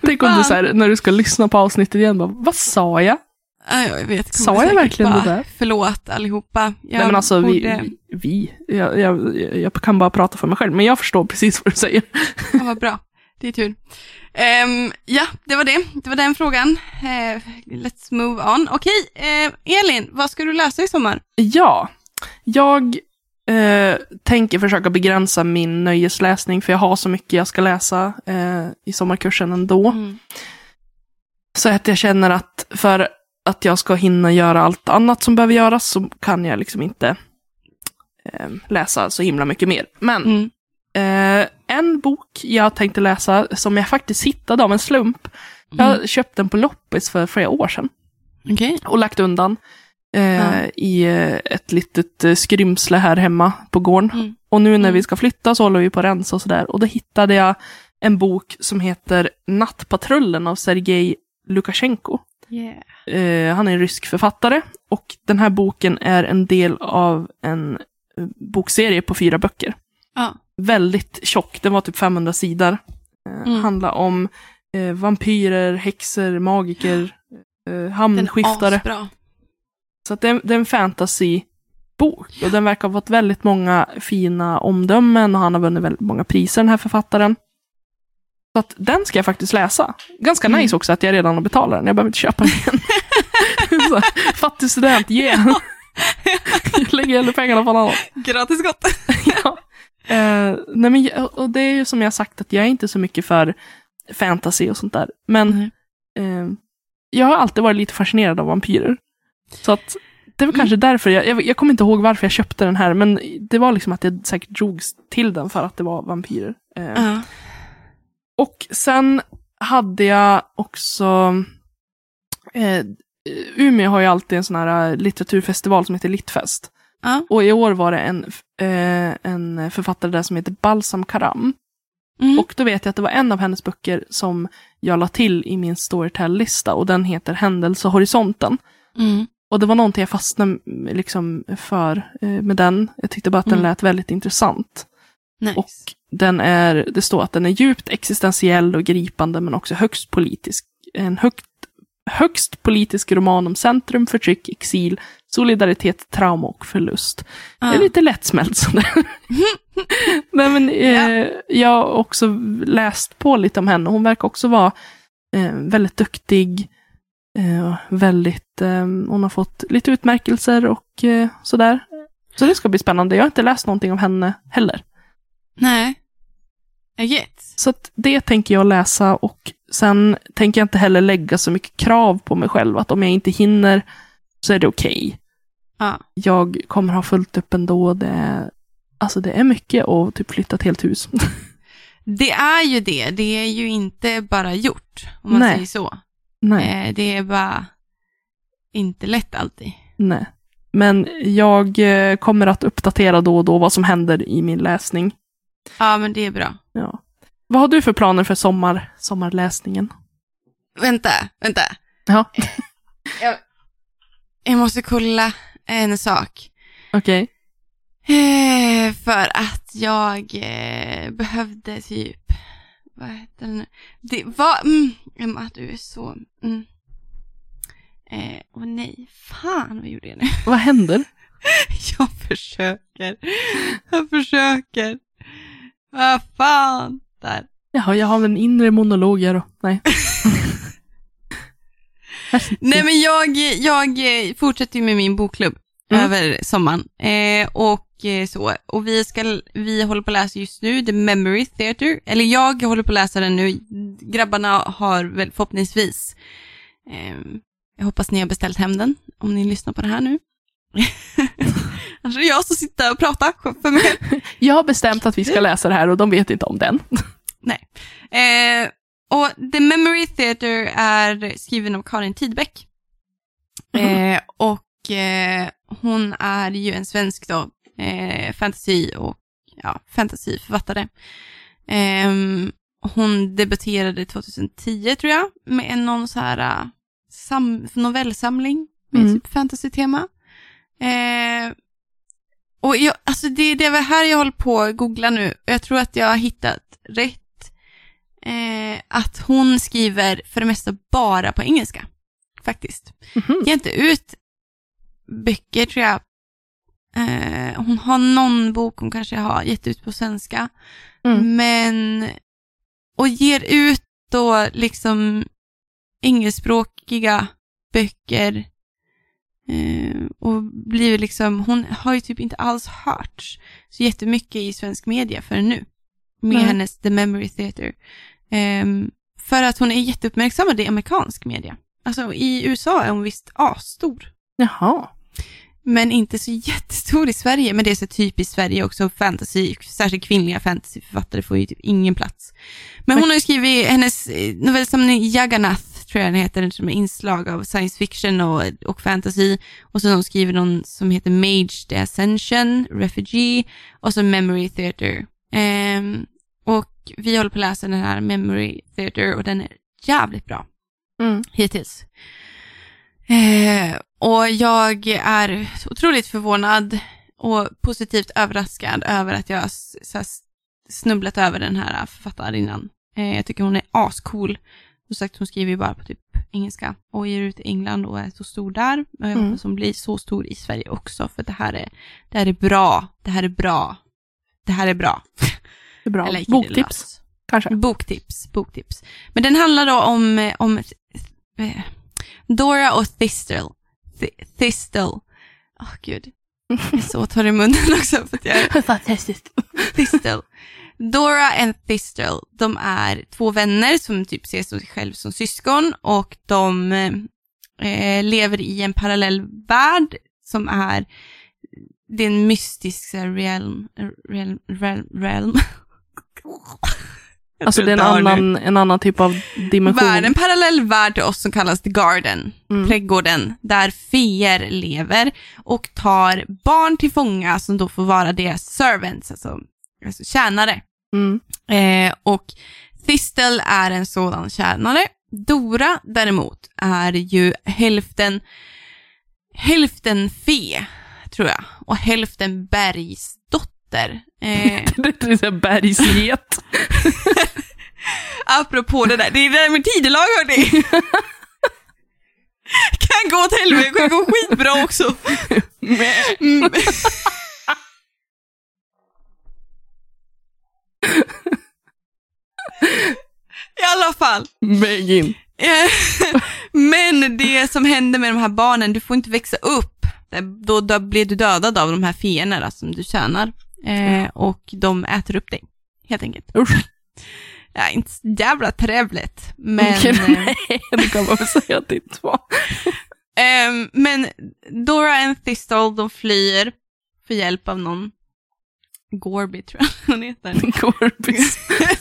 Tänk om du så här, när du ska lyssna på avsnittet igen, bara, vad sa jag? Ja, jag vet. Sa jag verkligen bara, det där? Förlåt allihopa. Jag Nej men alltså, borde... vi, vi jag, jag, jag kan bara prata för mig själv, men jag förstår precis vad du säger. Ja, vad bra. Det är tur. Um, ja, det var det. Det var den frågan. Uh, let's move on. Okej, okay, uh, Elin, vad ska du läsa i sommar? Ja, jag uh, tänker försöka begränsa min nöjesläsning, för jag har så mycket jag ska läsa uh, i sommarkursen ändå. Mm. Så att jag känner att för att jag ska hinna göra allt annat som behöver göras, så kan jag liksom inte uh, läsa så himla mycket mer. Men... Mm. Uh, en bok jag tänkte läsa som jag faktiskt hittade av en slump. Mm. Jag köpte den på loppis för flera år sedan. Okay. Och lagt undan uh, mm. i ett litet skrymsle här hemma på gården. Mm. Och nu när mm. vi ska flytta så håller vi på att rensa och sådär. Och då hittade jag en bok som heter Nattpatrullen av Sergej Lukyanenko. Yeah. Uh, han är en rysk författare. Och den här boken är en del av en bokserie på fyra böcker. Ja. Väldigt tjock, den var typ femhundra sidor. Eh, mm. Handlar om eh, vampyrer, häxor, magiker, eh, hamnskiftare. Den är så att det, är, det är en fantasybok. Ja. Och den verkar ha fått väldigt många fina omdömen, och han har vunnit väldigt många priser, den här författaren. Så att den ska jag faktiskt läsa. Ganska mm. nice också att jag redan har betalat den. Jag behöver inte köpa den igen. Så, fattig student, yeah. Jag lägger hellre pengarna på någon annan. Gratis gott. Ja. Uh, nej men, och det är ju som jag sagt att jag är inte så mycket för fantasy och sånt där, men mm. uh, jag har alltid varit lite fascinerad av vampyrer, så att det var mm. kanske därför jag, jag, jag kommer inte ihåg varför jag köpte den här, men det var liksom att jag säkert drogs till den för att det var vampyrer. uh, uh-huh. Och sen hade jag också uh, Umeå har ju alltid en sån här litteraturfestival som heter Littfest. Ah. Och i år var det en, eh, en författare där som heter Balsam Karam. Mm. Och då vet jag att det var en av hennes böcker som jag la till i min Storytel-lista. Och den heter Händelsehorisonten. Mm. Och det var någonting jag fastnade liksom för eh, med den. Jag tyckte bara att den mm. lät väldigt intressant. Nice. Och den är, det står att den är djupt existentiell och gripande, men också högst politisk. En högt högst politisk roman om centrum, förtryck, exil, solidaritet, trauma och förlust. Ah. Det är lite lättsmält sådär. Nej, men eh, ja. Jag har också läst på lite om henne. Hon verkar också vara eh, väldigt duktig. Eh, väldigt, eh, hon har fått lite utmärkelser och eh, sådär. Så det ska bli spännande. Jag har inte läst någonting om henne heller. Nej. Så att det tänker jag läsa, och sen tänker jag inte heller lägga så mycket krav på mig själv att om jag inte hinner så är det okej. Okay. Ja. Jag kommer ha fullt upp ändå. Det är, alltså det är mycket att typ flytta ett helt hus. Det är ju det. Det är ju inte bara gjort, om man Nej. Säger så. Nej. Det är bara inte lätt alltid. Nej. Men jag kommer att uppdatera då och då vad som händer i min läsning. Ja, men det är bra. Ja. Vad har du för planer för sommar, sommarläsningen? Vänta, vänta. Ja. jag, jag måste kolla en sak. Okej. Okay. Eh, för att jag eh, behövde typ... Vad heter det nu? Det var... Mm, att du är så... Mm. Eh, åh nej, fan vad gjorde jag nu? Vad händer? jag försöker. Jag försöker. Vad ah, fan där. Jaha, jag har en inre monolog här då. Nej. Nej, men jag, jag fortsätter med min bokklubb mm. över sommaren. Eh, och så. Och vi, ska, vi håller på att läsa just nu The Memory Theater. Eller jag håller på att läsa den nu. Grabbarna har väl förhoppningsvis. Eh, jag hoppas ni har beställt hem den. Om ni lyssnar på det här nu. Annars är jag som sitter och pratar för mig. Jag har bestämt att vi ska läsa det här och de vet inte om den. Nej. Eh, och The Memory Theater är skriven av Karin Tidbeck. Mm. Eh, och eh, hon är ju en svensk då, eh, fantasy och ja, fantasyförfattare. Eh, hon debuterade tjugohundratio tror jag med en någon så här sam- novellsamling med mm. typ fantasy-tema. Eh, och jag, alltså det, det är väl här jag håller på att googla nu. Och jag tror att jag har hittat rätt. Eh, att hon skriver för det mesta bara på engelska. Faktiskt. Mm-hmm. Ger inte ut böcker, tror jag. Eh, hon har någon bok hon kanske har gett ut på svenska. Mm. Men... Och ger ut då liksom engelskspråkiga böcker. Eh, och blir liksom... Hon har ju typ inte alls hört så jättemycket i svensk media förrän nu. Med mm. hennes The Memory Theater. Eh, för att hon är jätteuppmärksammad i amerikansk media. Alltså i U S A är hon visst A-stor. Jaha. Men inte så jättestor i Sverige. Men det är så typiskt Sverige också. Fantasy, särskilt kvinnliga fantasyförfattare får ju typ ingen plats. Men hon har ju skrivit hennes novellsamling Jagannath, tror jag den heter. Som är inslag av science fiction och, och fantasy. Och så har hon skrivit någon som heter Mage the Ascension, Refugee. Och så Memory Theater. Um, och vi håller på att läsa den här Memory Theater. Och den är jävligt bra. Mm. Hittills. Eh, och jag är otroligt förvånad och positivt överraskad över att jag så här snubblat över den här författarinnan. Eh, jag tycker hon är ascool. Som sagt, hon skriver ju bara på typ engelska och ger ut i England och är så stor där. Och jag hoppas hon blir så stor i Sverige också, för det här är, det här är bra. Det här är bra. Det här är bra. Det är bra. Boktips. Kanske. Boktips, boktips. Men den handlar då om, om eh, Dora och Thistle. Th- Thistle. Åh oh, gud. Jag så tar i munnen också. För att jag... Fantastiskt. Thistle. Dora and Thistle. De är två vänner som typ ser sig själv som syskon. Och de eh, lever i en parallell värld som är... Det är en mystisk realm. Realm. realm, realm. Alltså det är en annan, en annan typ av dimension. Världen, en parallell värld till oss som kallas The Garden, mm. trädgården, där feer lever och tar barn till fånga som då får vara deras servants, alltså, alltså tjänare. Mm. Eh, och Thistle är en sådan tjänare. Dora däremot är ju hälften, hälften fe, tror jag, och hälften bergsdotter. Eh. Det är så bergsget. Apropå det där, det är det där med tidelag, hörni. Kan gå åt helvete, kan gå skitbra också. Mm. I alla fall. Men det som händer med de här barnen, du får inte växa upp. Då, då blir du dödad av de här feerna som du tjänar. Eh, och de äter upp dig, helt enkelt. Usch. Ja, inte jävla trevligt. Men okay, nej, det kan man väl säga att det inte var. eh, Men Dora and Thistle, de flyr för hjälp av någon Gorby, tror jag hon heter. Gorby.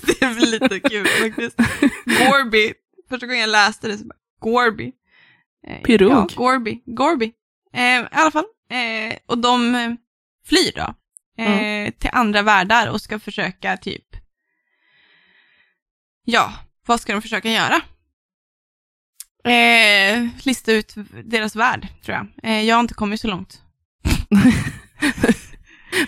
Det är lite kul faktiskt. Gorby. Första gången jag läste det så bara Gorby. eh, Pirog. Ja, Gorby, Gorby. Eh, I alla fall. eh, Och de eh, flyr då Mm. till andra världar och ska försöka typ... Ja, vad ska de försöka göra? Eh, lista ut deras värld, tror jag. Eh, jag har inte kommit så långt.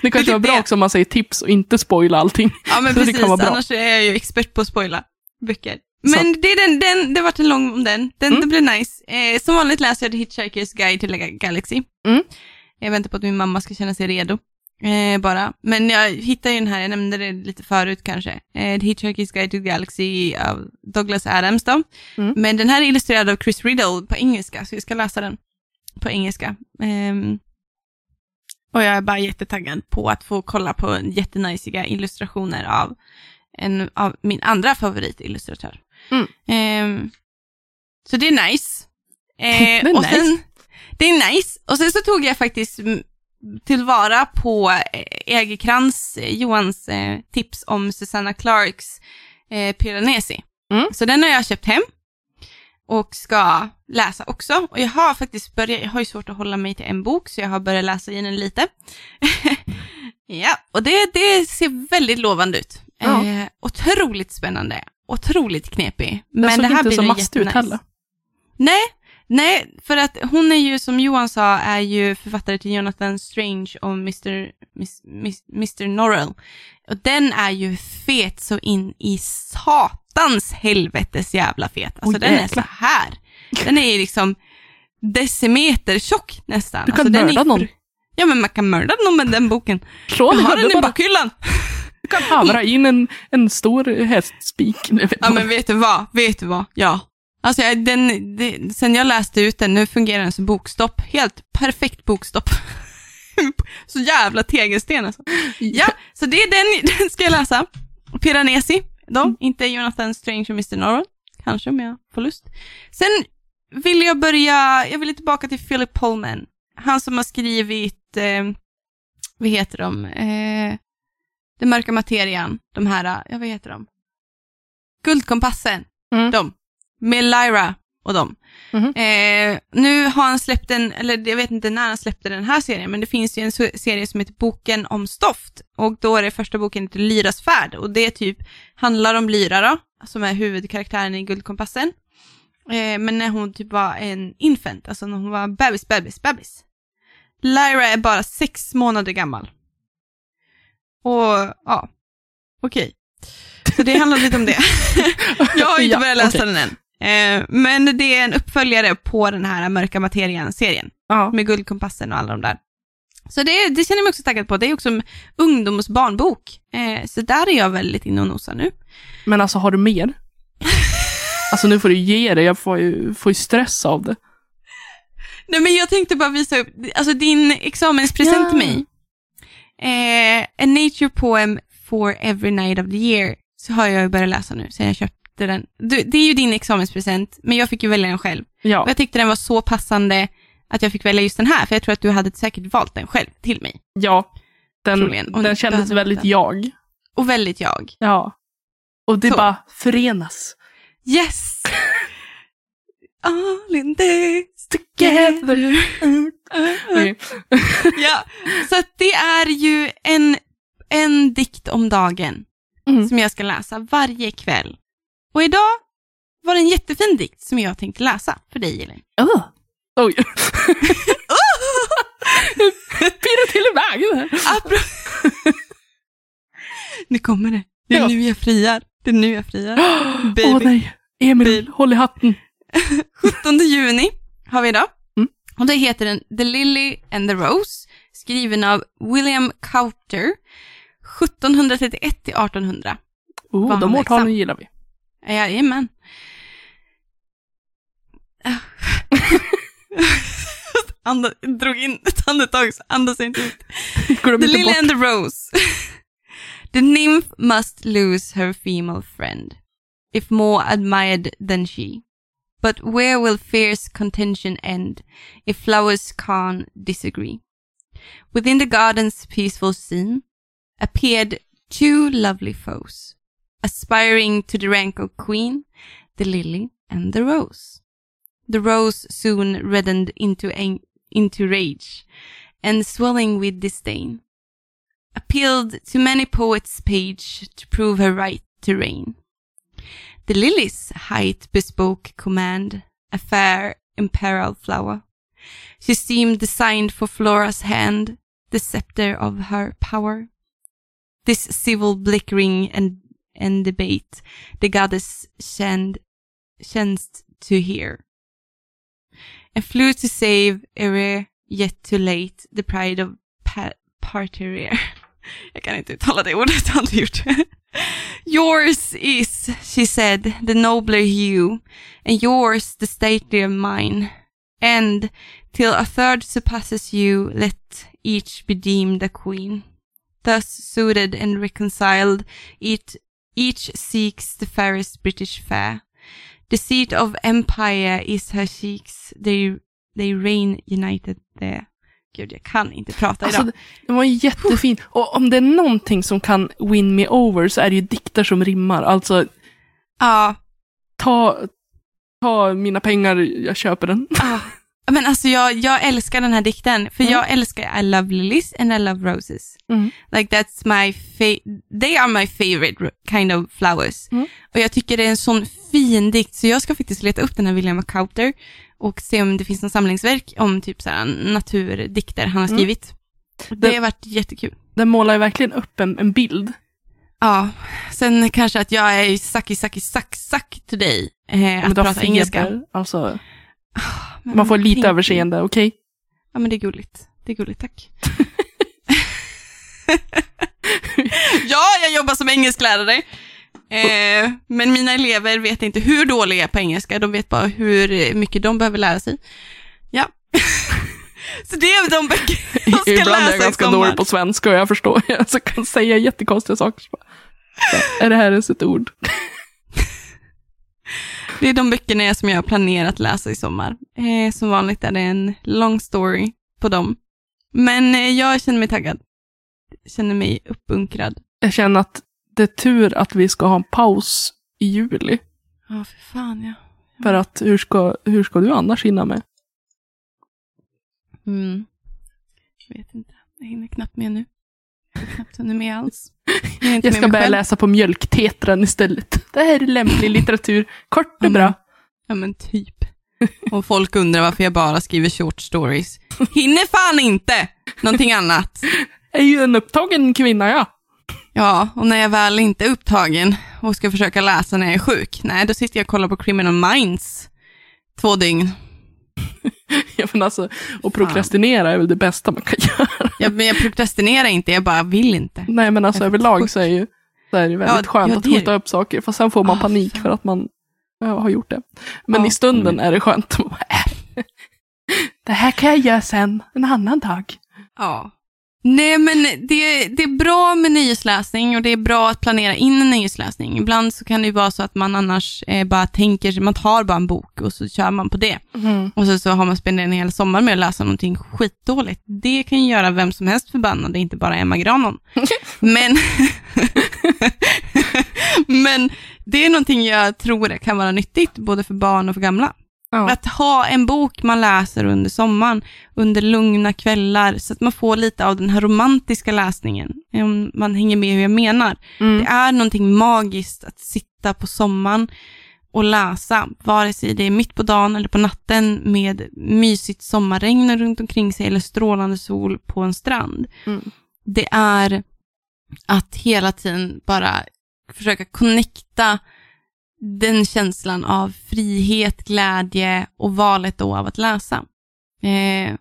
Det kanske är bra också om man säger tips och inte spoila allting. Ja, men precis. Annars är jag ju expert på att spoila böcker. Men så. Det är den, den, det har varit en lång om den. Den mm. det blir nice. Eh, som vanligt läser jag The Hitchhiker's Guide to the Galaxy. Mm. Jag väntar på att min mamma ska känna sig redo. Eh, bara. Men jag hittar ju den här, jag nämnde det lite förut kanske. Eh, The Hitchhiker's Guide to the Galaxy av Douglas Adams då. Mm. Men den här är illustrerad av Chris Riddell på engelska, så jag ska läsa den på engelska. Eh, och jag är bara jättetaggad på att få kolla på jättenajsiga illustrationer av, en, av min andra favoritillustratör. Mm. Eh, så det är nice. Eh, det är och nice. Sen, det är nice. Och sen så tog jag faktiskt... tillvara på Egerkrantz, Johans eh, tips om Susanna Clarks eh, Piranesi. Mm. Så den har jag köpt hem och ska läsa också. Och jag har faktiskt börjat, jag har ju svårt att hålla mig till en bok, så jag har börjat läsa in den lite. Ja, och det, det ser väldigt lovande ut. Ja. Eh, otroligt spännande, otroligt knepig. Men det, såg det här inte blir så mastigt ut heller. Nej, Nej, för att hon är ju, som Johan sa, är ju författare till Jonathan Strange och mister miss, miss, mister Norrell. Och den är ju fet så in i satans helvetes jävla fet. Alltså oh, den är så här. Den är ju liksom decimeter tjock nästan. Du kan alltså, mörda den är... någon. Ja, men man kan mörda någon med den boken. Klån, jag har den i bakhyllan. Du kan havra in en, en stor hästspik. Ja, men vet du vad? Vet du vad? Ja. Alltså, den, det, sen jag läste ut den, nu fungerar den som bokstopp. Helt perfekt bokstopp. Så jävla tegelsten alltså. Ja, så det är den, den ska jag läsa. Piranesi, då. Mm. Inte Jonathan Strange och mister Norrell. Kanske om jag får lust. Sen vill jag börja, jag vill tillbaka till Philip Pullman. Han som har skrivit, eh, vad heter de? Eh, Den mörka materian. De här, ja, vad heter de? Guldkompassen. Mm. De. Med Lyra och dem. Mm-hmm. Eh, nu har han släppt en, eller jag vet inte när han släppte den här serien, men det finns ju en serie som heter Boken om stoft. Och då är det första boken heter Lyras färd. Och det typ handlar om Lyra då, som är huvudkaraktären i Guldkompassen. Eh, men när hon typ var en infant, alltså när hon var bebis, bebis, bebis. Lyra är bara sex månader gammal. Och, ja, okej. Okay. Så det handlar lite om det. Jag har inte börjat läsa ja, okay. den än. Men det är en uppföljare på den här mörka materian-serien. Ja. Med Guldkompassen och alla de där. Så det, det känner jag mig också taggad på. Det är också en ungdoms barnbok. Så där är jag väldigt inne och nosar nu. Men alltså, har du mer? Alltså, nu får du ge det. Jag får ju, får ju stress av det. Nej, men jag tänkte bara visa upp alltså, din examenspresent till mig. Eh, a nature poem for every night of the year. Så har jag börjat läsa nu sen jag köpte den. Du, det är ju din examenspresent, men jag fick ju välja den själv. Ja. Och jag tyckte den var så passande att jag fick välja just den här, för jag tror att du hade säkert valt den själv till mig. Ja, den, den kändes väldigt den. jag. Och väldigt jag. Ja. Och det så. Bara förenas. Yes! All in this together. Okay. Ja, så att det är ju en, en dikt om dagen mm. som jag ska läsa varje kväll. Och idag var det en jättefin dikt som jag tänkte läsa för dig, Elin. Oh. Oj. Pirrar till iväg. Nu kommer det. Det är nu jag friar. Det är nu jag friar. Åh oh, nej, Emil, Baby. Håll i hatten. sjuttonde juni har vi idag. Mm. Och det heter den The Lily and the Rose, skriven av William Cowper, sjuttonhundratrettioett till artonhundra. Oh, de årtalen gillar vi. Ja, jajamän. Andas, drog in ett andetag så andas inte ut. The Lily bort? And the Rose. The nymph must lose her female friend, if more admired than she. But where will fierce contention end, if flowers can't disagree? Within the garden's peaceful scene appeared two lovely foes, aspiring to the rank of queen, the lily and the rose. The rose soon reddened into ang- into rage, and swelling with disdain, appealed to many poets' page to prove her right to reign. The lily's height bespoke command, a fair, imperiled flower. She seemed designed for Flora's hand, the scepter of her power. This civil blickering and, and debate the goddess chanced to hear, and flew to save ere yet too late the pride of pa- parterre. Jag kan inte uttala det ordet, jag har aldrig gjort. Yours is, she said, the nobler hue, and yours the statelier mine. And, till a third surpasses you, let each be deemed a queen. Thus suited and reconciled, each, each seeks the fairest British fair. The seat of empire is her cheeks, they, they reign united there. Gud, jag kan inte prata idag. Alltså, den var jättefin. Och om det är någonting som kan win me over så är det ju dikter som rimmar. Alltså, ja. ta, ta mina pengar, jag köper den. Ja. Men alltså, jag, jag älskar den här dikten. För mm. jag älskar I love lilies and I love roses. Mm. Like that's my fa- They are my favorite kind of flowers. Mm. Och jag tycker det är en sån fin dikt. Så jag ska faktiskt leta upp den här William Cowper och se om det finns någon samlingsverk om typ så här naturdikter han har skrivit. Mm. Det, det har varit jättekul. Den målar ju verkligen upp en, en bild. Ja, sen kanske att jag är sucky, sucky, suck, suck till dig eh, att prata engelska. Alltså, oh, man får lite överseende, okej? Okay? Ja, men det är gulligt. Det är gulligt, tack. Ja, jag jobbar som engelsklärare. Eh, men mina elever vet inte hur dåliga jag är på engelska. De vet bara hur mycket de behöver lära sig. Ja. Så det är de böcker jag ska ibland läsa. Är jag ganska dålig på svenska och jag förstår. Jag alltså kan säga jättekonstiga saker. Så, är det här ens ett ord? Det är de böckerna som jag har planerat läsa i sommar. Eh, som vanligt är det en long story på dem. Men eh, jag känner mig taggad. Känner mig uppbunkrad. Jag känner att det är tur att vi ska ha en paus i juli. Ja, för fan ja. ja. För att hur ska, hur ska du annars hinna med? Mm. Jag vet inte. Jag hinner knappt med nu. Jag hinner knappt med alls. Jag, jag med ska börja själv. läsa på mjölktetran istället. Det här är lämplig litteratur. Kort och ja, bra. Men, ja men typ. Och folk undrar varför jag bara skriver short stories. Hinner fan inte någonting annat. Är ju en upptagen kvinna, ja. Ja, och när jag väl inte är upptagen och ska försöka läsa när jag är sjuk. Nej, då sitter jag och kollar på Criminal Minds två dygn. Ja, men alltså, och prokrastinera Fan. är väl det bästa man kan göra. Ja, men jag prokrastinerar inte, jag bara vill inte. Nej, men alltså överlag så är, ju, så är det väldigt ja, skönt ja, det... att skjuta upp saker. För sen får man oh, panik fan. för att man ja, har gjort det. Men oh, i stunden oh, är det skönt. Det här kan jag göra sen, en annan dag. Ja. Nej, men det, det är bra med nyhetsläsning och det är bra att planera in en nyhetsläsning. Ibland så kan det ju vara så att man annars eh, bara tänker, man tar bara en bok och så kör man på det. Mm. Och så, så har man spenderat en hel sommar med att läsa någonting skitdåligt. Det kan ju göra vem som helst förbannad, inte bara Emma Granon. men, men det är någonting jag tror kan vara nyttigt både för barn och för gamla. Oh. Att ha en bok man läser under sommaren, under lugna kvällar, så att man får lite av den här romantiska läsningen, om man hänger med hur jag menar. Mm. Det är någonting magiskt att sitta på sommaren och läsa, vare sig det är mitt på dagen eller på natten med mysigt sommarregn runt omkring sig eller strålande sol på en strand. Mm. Det är att hela tiden bara försöka connecta den känslan av frihet, glädje och valet då av att läsa. Eh,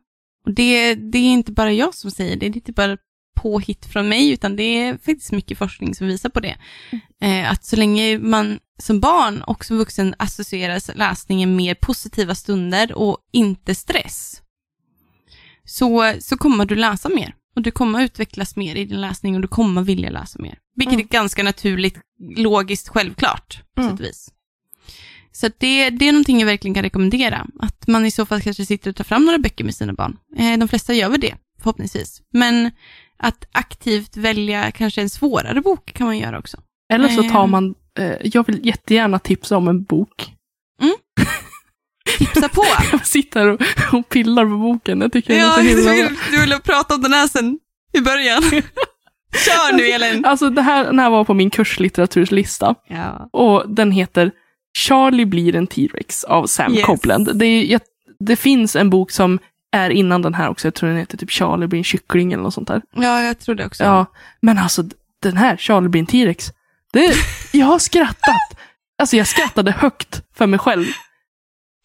och det, det är inte bara jag som säger det. Det är inte bara påhitt från mig, utan det är faktiskt mycket forskning som visar på det. Eh, att så länge man som barn och som vuxen associerar läsningen med positiva stunder och inte stress, så, så kommer du läsa mer. Och du kommer utvecklas mer i din läsning och du kommer vilja läsa mer. Vilket mm. är ganska naturligt, logiskt, självklart. Mm. Så, vis. så det, det är någonting jag verkligen kan rekommendera. Att man i så fall kanske sitter och tar fram några böcker med sina barn. Eh, de flesta gör väl det, förhoppningsvis. Men att aktivt välja kanske en svårare bok kan man göra också. Eller så tar man... Eh, jag vill jättegärna tipsa om en bok. Mm. Tipsa på. Jag sitter och, och pillar på boken. Jag tycker ja, det är så himla... Du ville prata om den här sen i början. Kör nu, Elin. Alltså, det här, den här var på min kurslitteraturstlista. Ja. Och den heter Charlie blir en T-Rex av Sam yes. Copeland. Det, är, jag, det finns en bok som är innan den här också. Jag tror den heter typ Charlie blir en kyckling eller något sånt där. Ja, jag tror det också. Ja, men alltså, den här, Charlie blir en T-Rex. Det, jag har skrattat. Alltså, jag skrattade högt för mig själv.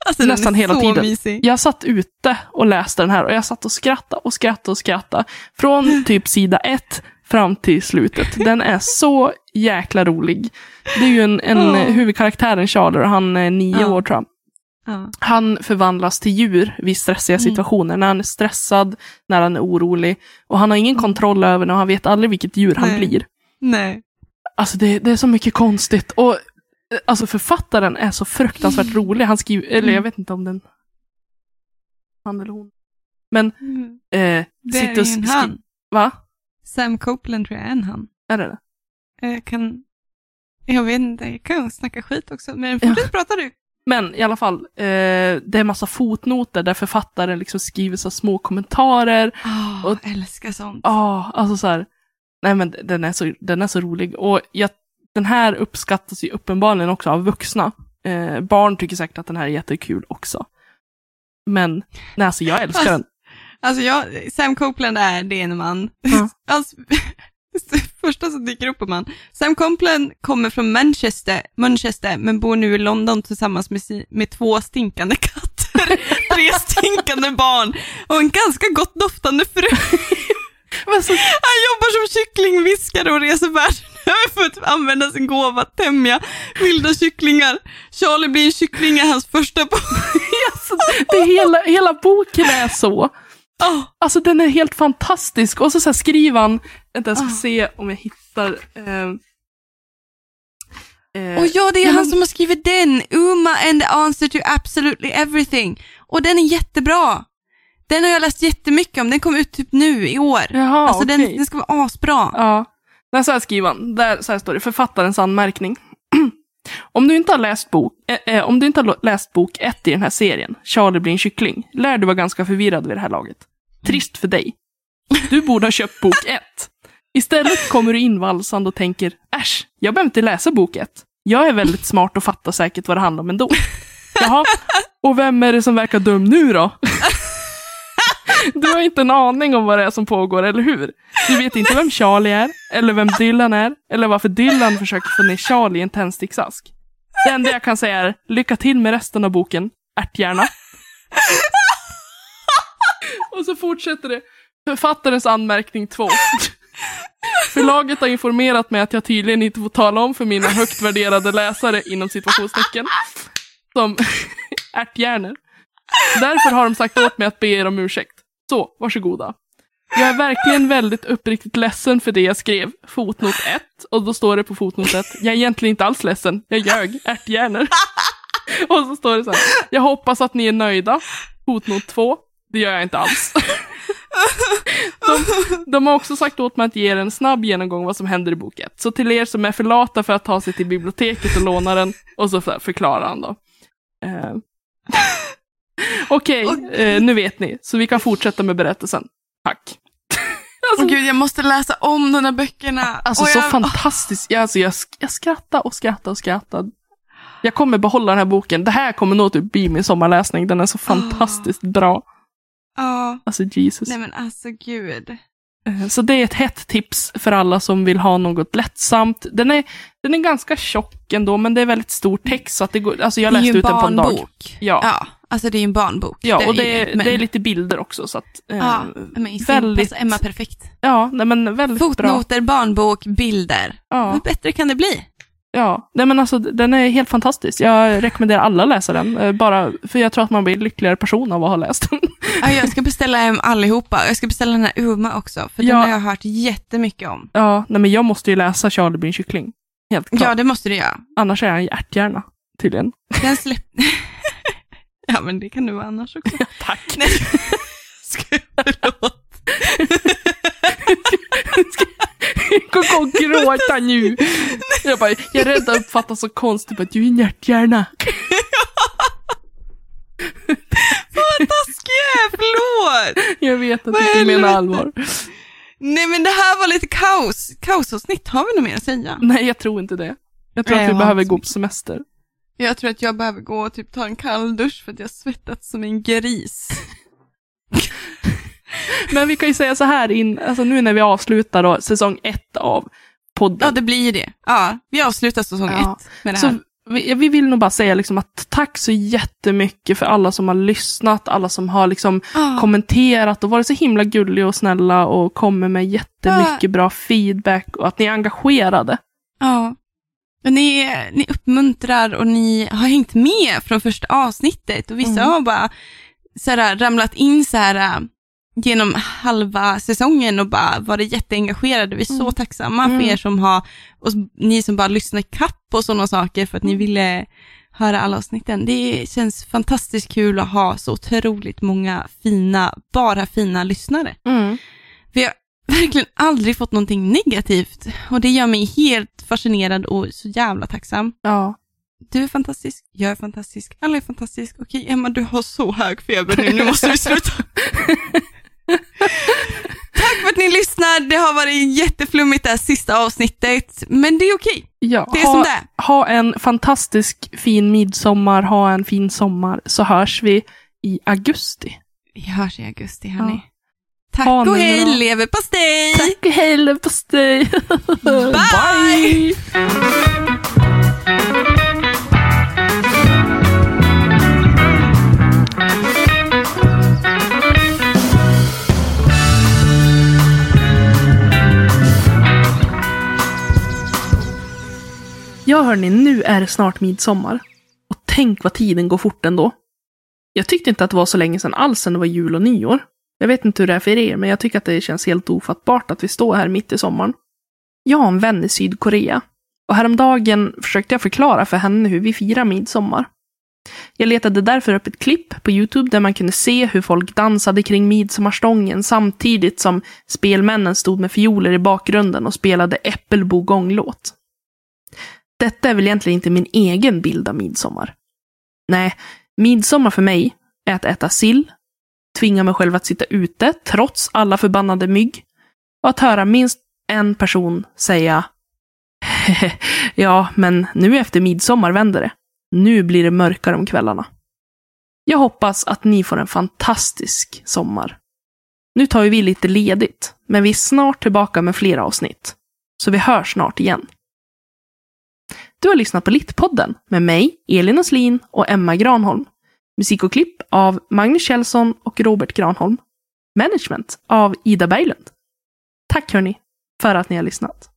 Alltså, nästan hela tiden. Mysig. Jag satt ute och läste den här och jag satt och skrattade och skrattade och skrattade. Från typ sida ett fram till slutet. Den är så jäkla rolig. Det är ju en, en oh. huvudkaraktären Charlie, och han är nio oh. år tror jag. Oh. Han förvandlas till djur vid stressiga situationer. Mm. När han är stressad, när han är orolig. Och han har ingen kontroll över det och han vet aldrig vilket djur Nej. han blir. Nej. Alltså det, det är så mycket konstigt och alltså författaren är så fruktansvärt mm. rolig. Han skriver, eller jag vet inte om den han eller hon. Men mm. eh, det är en skri- han. Va? Sam Copeland tror jag är en han. Är det det? Jag kan jag vet inte, jag kan snacka skit också. Men fortsätt ja. prata du. Men i alla fall, eh, det är en massa fotnoter där författaren liksom skriver så små kommentarer. Åh, oh, älskar sånt. Ja, oh, alltså så här. Nej men den är så, den är så rolig. Och jag Den här uppskattas ju uppenbarligen också av vuxna. Eh, barn tycker säkert att den här är jättekul också. Men nej, alltså jag älskar den. Alltså jag, Sam Copeland är, det är en man. Mm. Alltså, första som dyker upp på man. Sam Copeland kommer från Manchester, Manchester men bor nu i London tillsammans med, med två stinkande katter, tre stinkande barn och en ganska gott doftande fru. Alltså, han jobbar som kycklingviskare och reser världen över för att använda sin gåva att tämja vilda kycklingar. Charlie blir en kyckling är hans första bok. Alltså, det hela, hela boken är så. Oh. Alltså den är helt fantastisk. Och så, så här skriver han, vänta, jag ska oh. se om jag hittar... Eh, eh, och ja, det är han, han som har skrivit den. Uma and the answer to absolutely everything. Och den är jättebra. Den har jag läst jättemycket om. Den kom ut typ nu i år. Jaha, alltså okay. den, den ska vara asbra. Ja. Där så här skriver han. Där, så här står det. Författarens anmärkning. Om du inte har läst bok, äh, äh, om du inte har läst bok ett i den här serien, Charlie blir en kyckling, lär du vara ganska förvirrad vid det här laget. Trist för dig. Du borde ha köpt bok ett. Istället kommer du invalsande och tänker, äsch, jag behöver inte läsa bok ett. Jag är väldigt smart och fattar säkert vad det handlar om ändå. Jaha, och vem är det som verkar dum nu då? Du har inte en aning om vad det är som pågår, eller hur? Du vet inte vem Charlie är, eller vem Dylan är, eller varför Dylan försöker få ner Charlie i en tändsticksask. Det enda jag kan säga är, lycka till med resten av boken, ärtgärna. Och så fortsätter det. Författarens anmärkning två. Förlaget har informerat mig att jag tydligen inte får tala om för mina högt värderade läsare inom situationstecken som ärtgärnor. Därför har de sagt åt mig att be er om ursäkt. Så, varsågoda. Jag är verkligen väldigt uppriktigt ledsen för det jag skrev. Fotnot ett. Och då står det på fotnot ett. Jag är egentligen inte alls ledsen. Jag ljög. Ärtgärnor. Och så står det så här. Jag hoppas att ni är nöjda. Fotnot två. Det gör jag inte alls. De, de har också sagt åt mig att ge er en snabb genomgång vad som händer i boken. Så till er som är för lata för att ta sig till biblioteket och låna den. Och så förklarar han då. Eh... Okej, okay, eh, nu vet ni. Så vi kan fortsätta med berättelsen. Tack. Alltså, oh gud, jag måste läsa om de här böckerna. Alltså och så jag... fantastiskt. Jag, alltså, jag, jag skrattar och skrattar och skrattar. Jag kommer behålla den här boken. Det här kommer nog typ bli min sommarläsning. Den är så fantastiskt oh. bra. Oh. Alltså Jesus. Nej men alltså gud. Så det är ett hett tips för alla som vill ha något lättsamt. Den är, den är ganska tjock ändå, men det är väldigt stor text. Så att det går, alltså jag läste ut den på en dag. Ja. ja, alltså det är ju en barnbok. Ja, det och det är, det, men... det är lite bilder också. Så att, ja, eh, men väldigt... Alltså, Emma perfekt. Ja, nej, men väldigt Fotnoter, bra. Fotnoter, barnbok, bilder. Ja. Hur bättre kan det bli? Ja, nej, men alltså den är helt fantastisk. Jag rekommenderar alla att läsa den. Bara för jag tror att man blir en lyckligare person av att ha läst den. Ja, jag ska beställa hem allihopa. Jag ska beställa den här Uma också. För ja. den har jag hört jättemycket om. Ja, nej, men jag måste ju läsa Charlie blir en kyckling. Helt klart. Ja, det måste du göra. Annars är jag en hjärtgärna, tydligen. Den släpp... Ja, men det kan du vara annars också. Ja, tack. Nej. Ska jag förlåt. Jag går och gråta nu. Jag bara, jag är rädd att uppfattas så konstigt att du är en hjärtgärna. Vad taskig jag är, förlåt. Jag vet att du inte menar allvar. Nej, men det här var lite kaos. Kaosavsnitt, har vi nog mer att säga? Nej, jag tror inte det. Jag tror Nej, att vi behöver gå på semester. Jag tror att jag behöver gå och typ ta en kall dusch för att jag svettats som en gris. Men vi kan ju säga så här, in, alltså nu när vi avslutar då, säsong ett av podden. Ja, det blir det. Ja, vi avslutar säsong ja. ett med det här. Så vi, vi vill nog bara säga liksom att tack så jättemycket för alla som har lyssnat, alla som har liksom ja. kommenterat och varit så himla gulliga och snälla och kommer med jättemycket ja. bra feedback och att ni är engagerade. Ja. Ni, ni uppmuntrar och ni har hängt med från första avsnittet och vissa mm. har bara så här, ramlat in så här genom halva säsongen och bara var det jätteengagerade. Vi är mm. så tacksamma för er som har och ni som bara lyssnar kapp och sådana saker för att ni ville höra alla avsnitten. Det känns fantastiskt kul att ha så otroligt många fina, bara fina lyssnare. Mm. Vi har verkligen aldrig fått någonting negativt och det gör mig helt fascinerad och så jävla tacksam. Ja. Du är fantastisk, jag är fantastisk, alla är fantastisk. Okej, Emma, du har så hög feber nu, nu måste vi sluta. Tack för att ni lyssnar. Det har varit jätteflummigt det här sista avsnittet, men det är okej. Ja, det är ha, som det. Ha en fantastisk fin midsommar, ha en fin sommar, så hörs vi i augusti. Vi hörs i augusti, hörni. Ja. Tack och, och hej, leverpastej! Tack och hej, leverpastej! Bye! Bye. Ja hörni, nu är det snart midsommar. Och tänk vad tiden går fort ändå. Jag tyckte inte att det var så länge sedan alls sedan det var jul och nyår. Jag vet inte hur det är för er, men jag tycker att det känns helt ofattbart att vi står här mitt i sommaren. Jag har en vän i Sydkorea. Och häromdagen försökte jag förklara för henne hur vi firar midsommar. Jag letade därför upp ett klipp på YouTube där man kunde se hur folk dansade kring midsommarstången samtidigt som spelmännen stod med fioler i bakgrunden och spelade äppelbogånglåt. Detta är väl egentligen inte min egen bild av midsommar. Nej, midsommar för mig är att äta sill, tvinga mig själv att sitta ute trots alla förbannade mygg och att höra minst en person säga ja, men nu efter midsommar vänder det. Nu blir det mörkare om kvällarna. Jag hoppas att ni får en fantastisk sommar. Nu tar ju vi lite ledigt, men vi är snart tillbaka med flera avsnitt. Så vi hörs snart igen. Du har lyssnat på Littpodden med mig, Elin Oslin och Emma Granholm. Musik och klipp av Magnus Kjellson och Robert Granholm. Management av Ida Berglund. Tack hörni för att ni har lyssnat.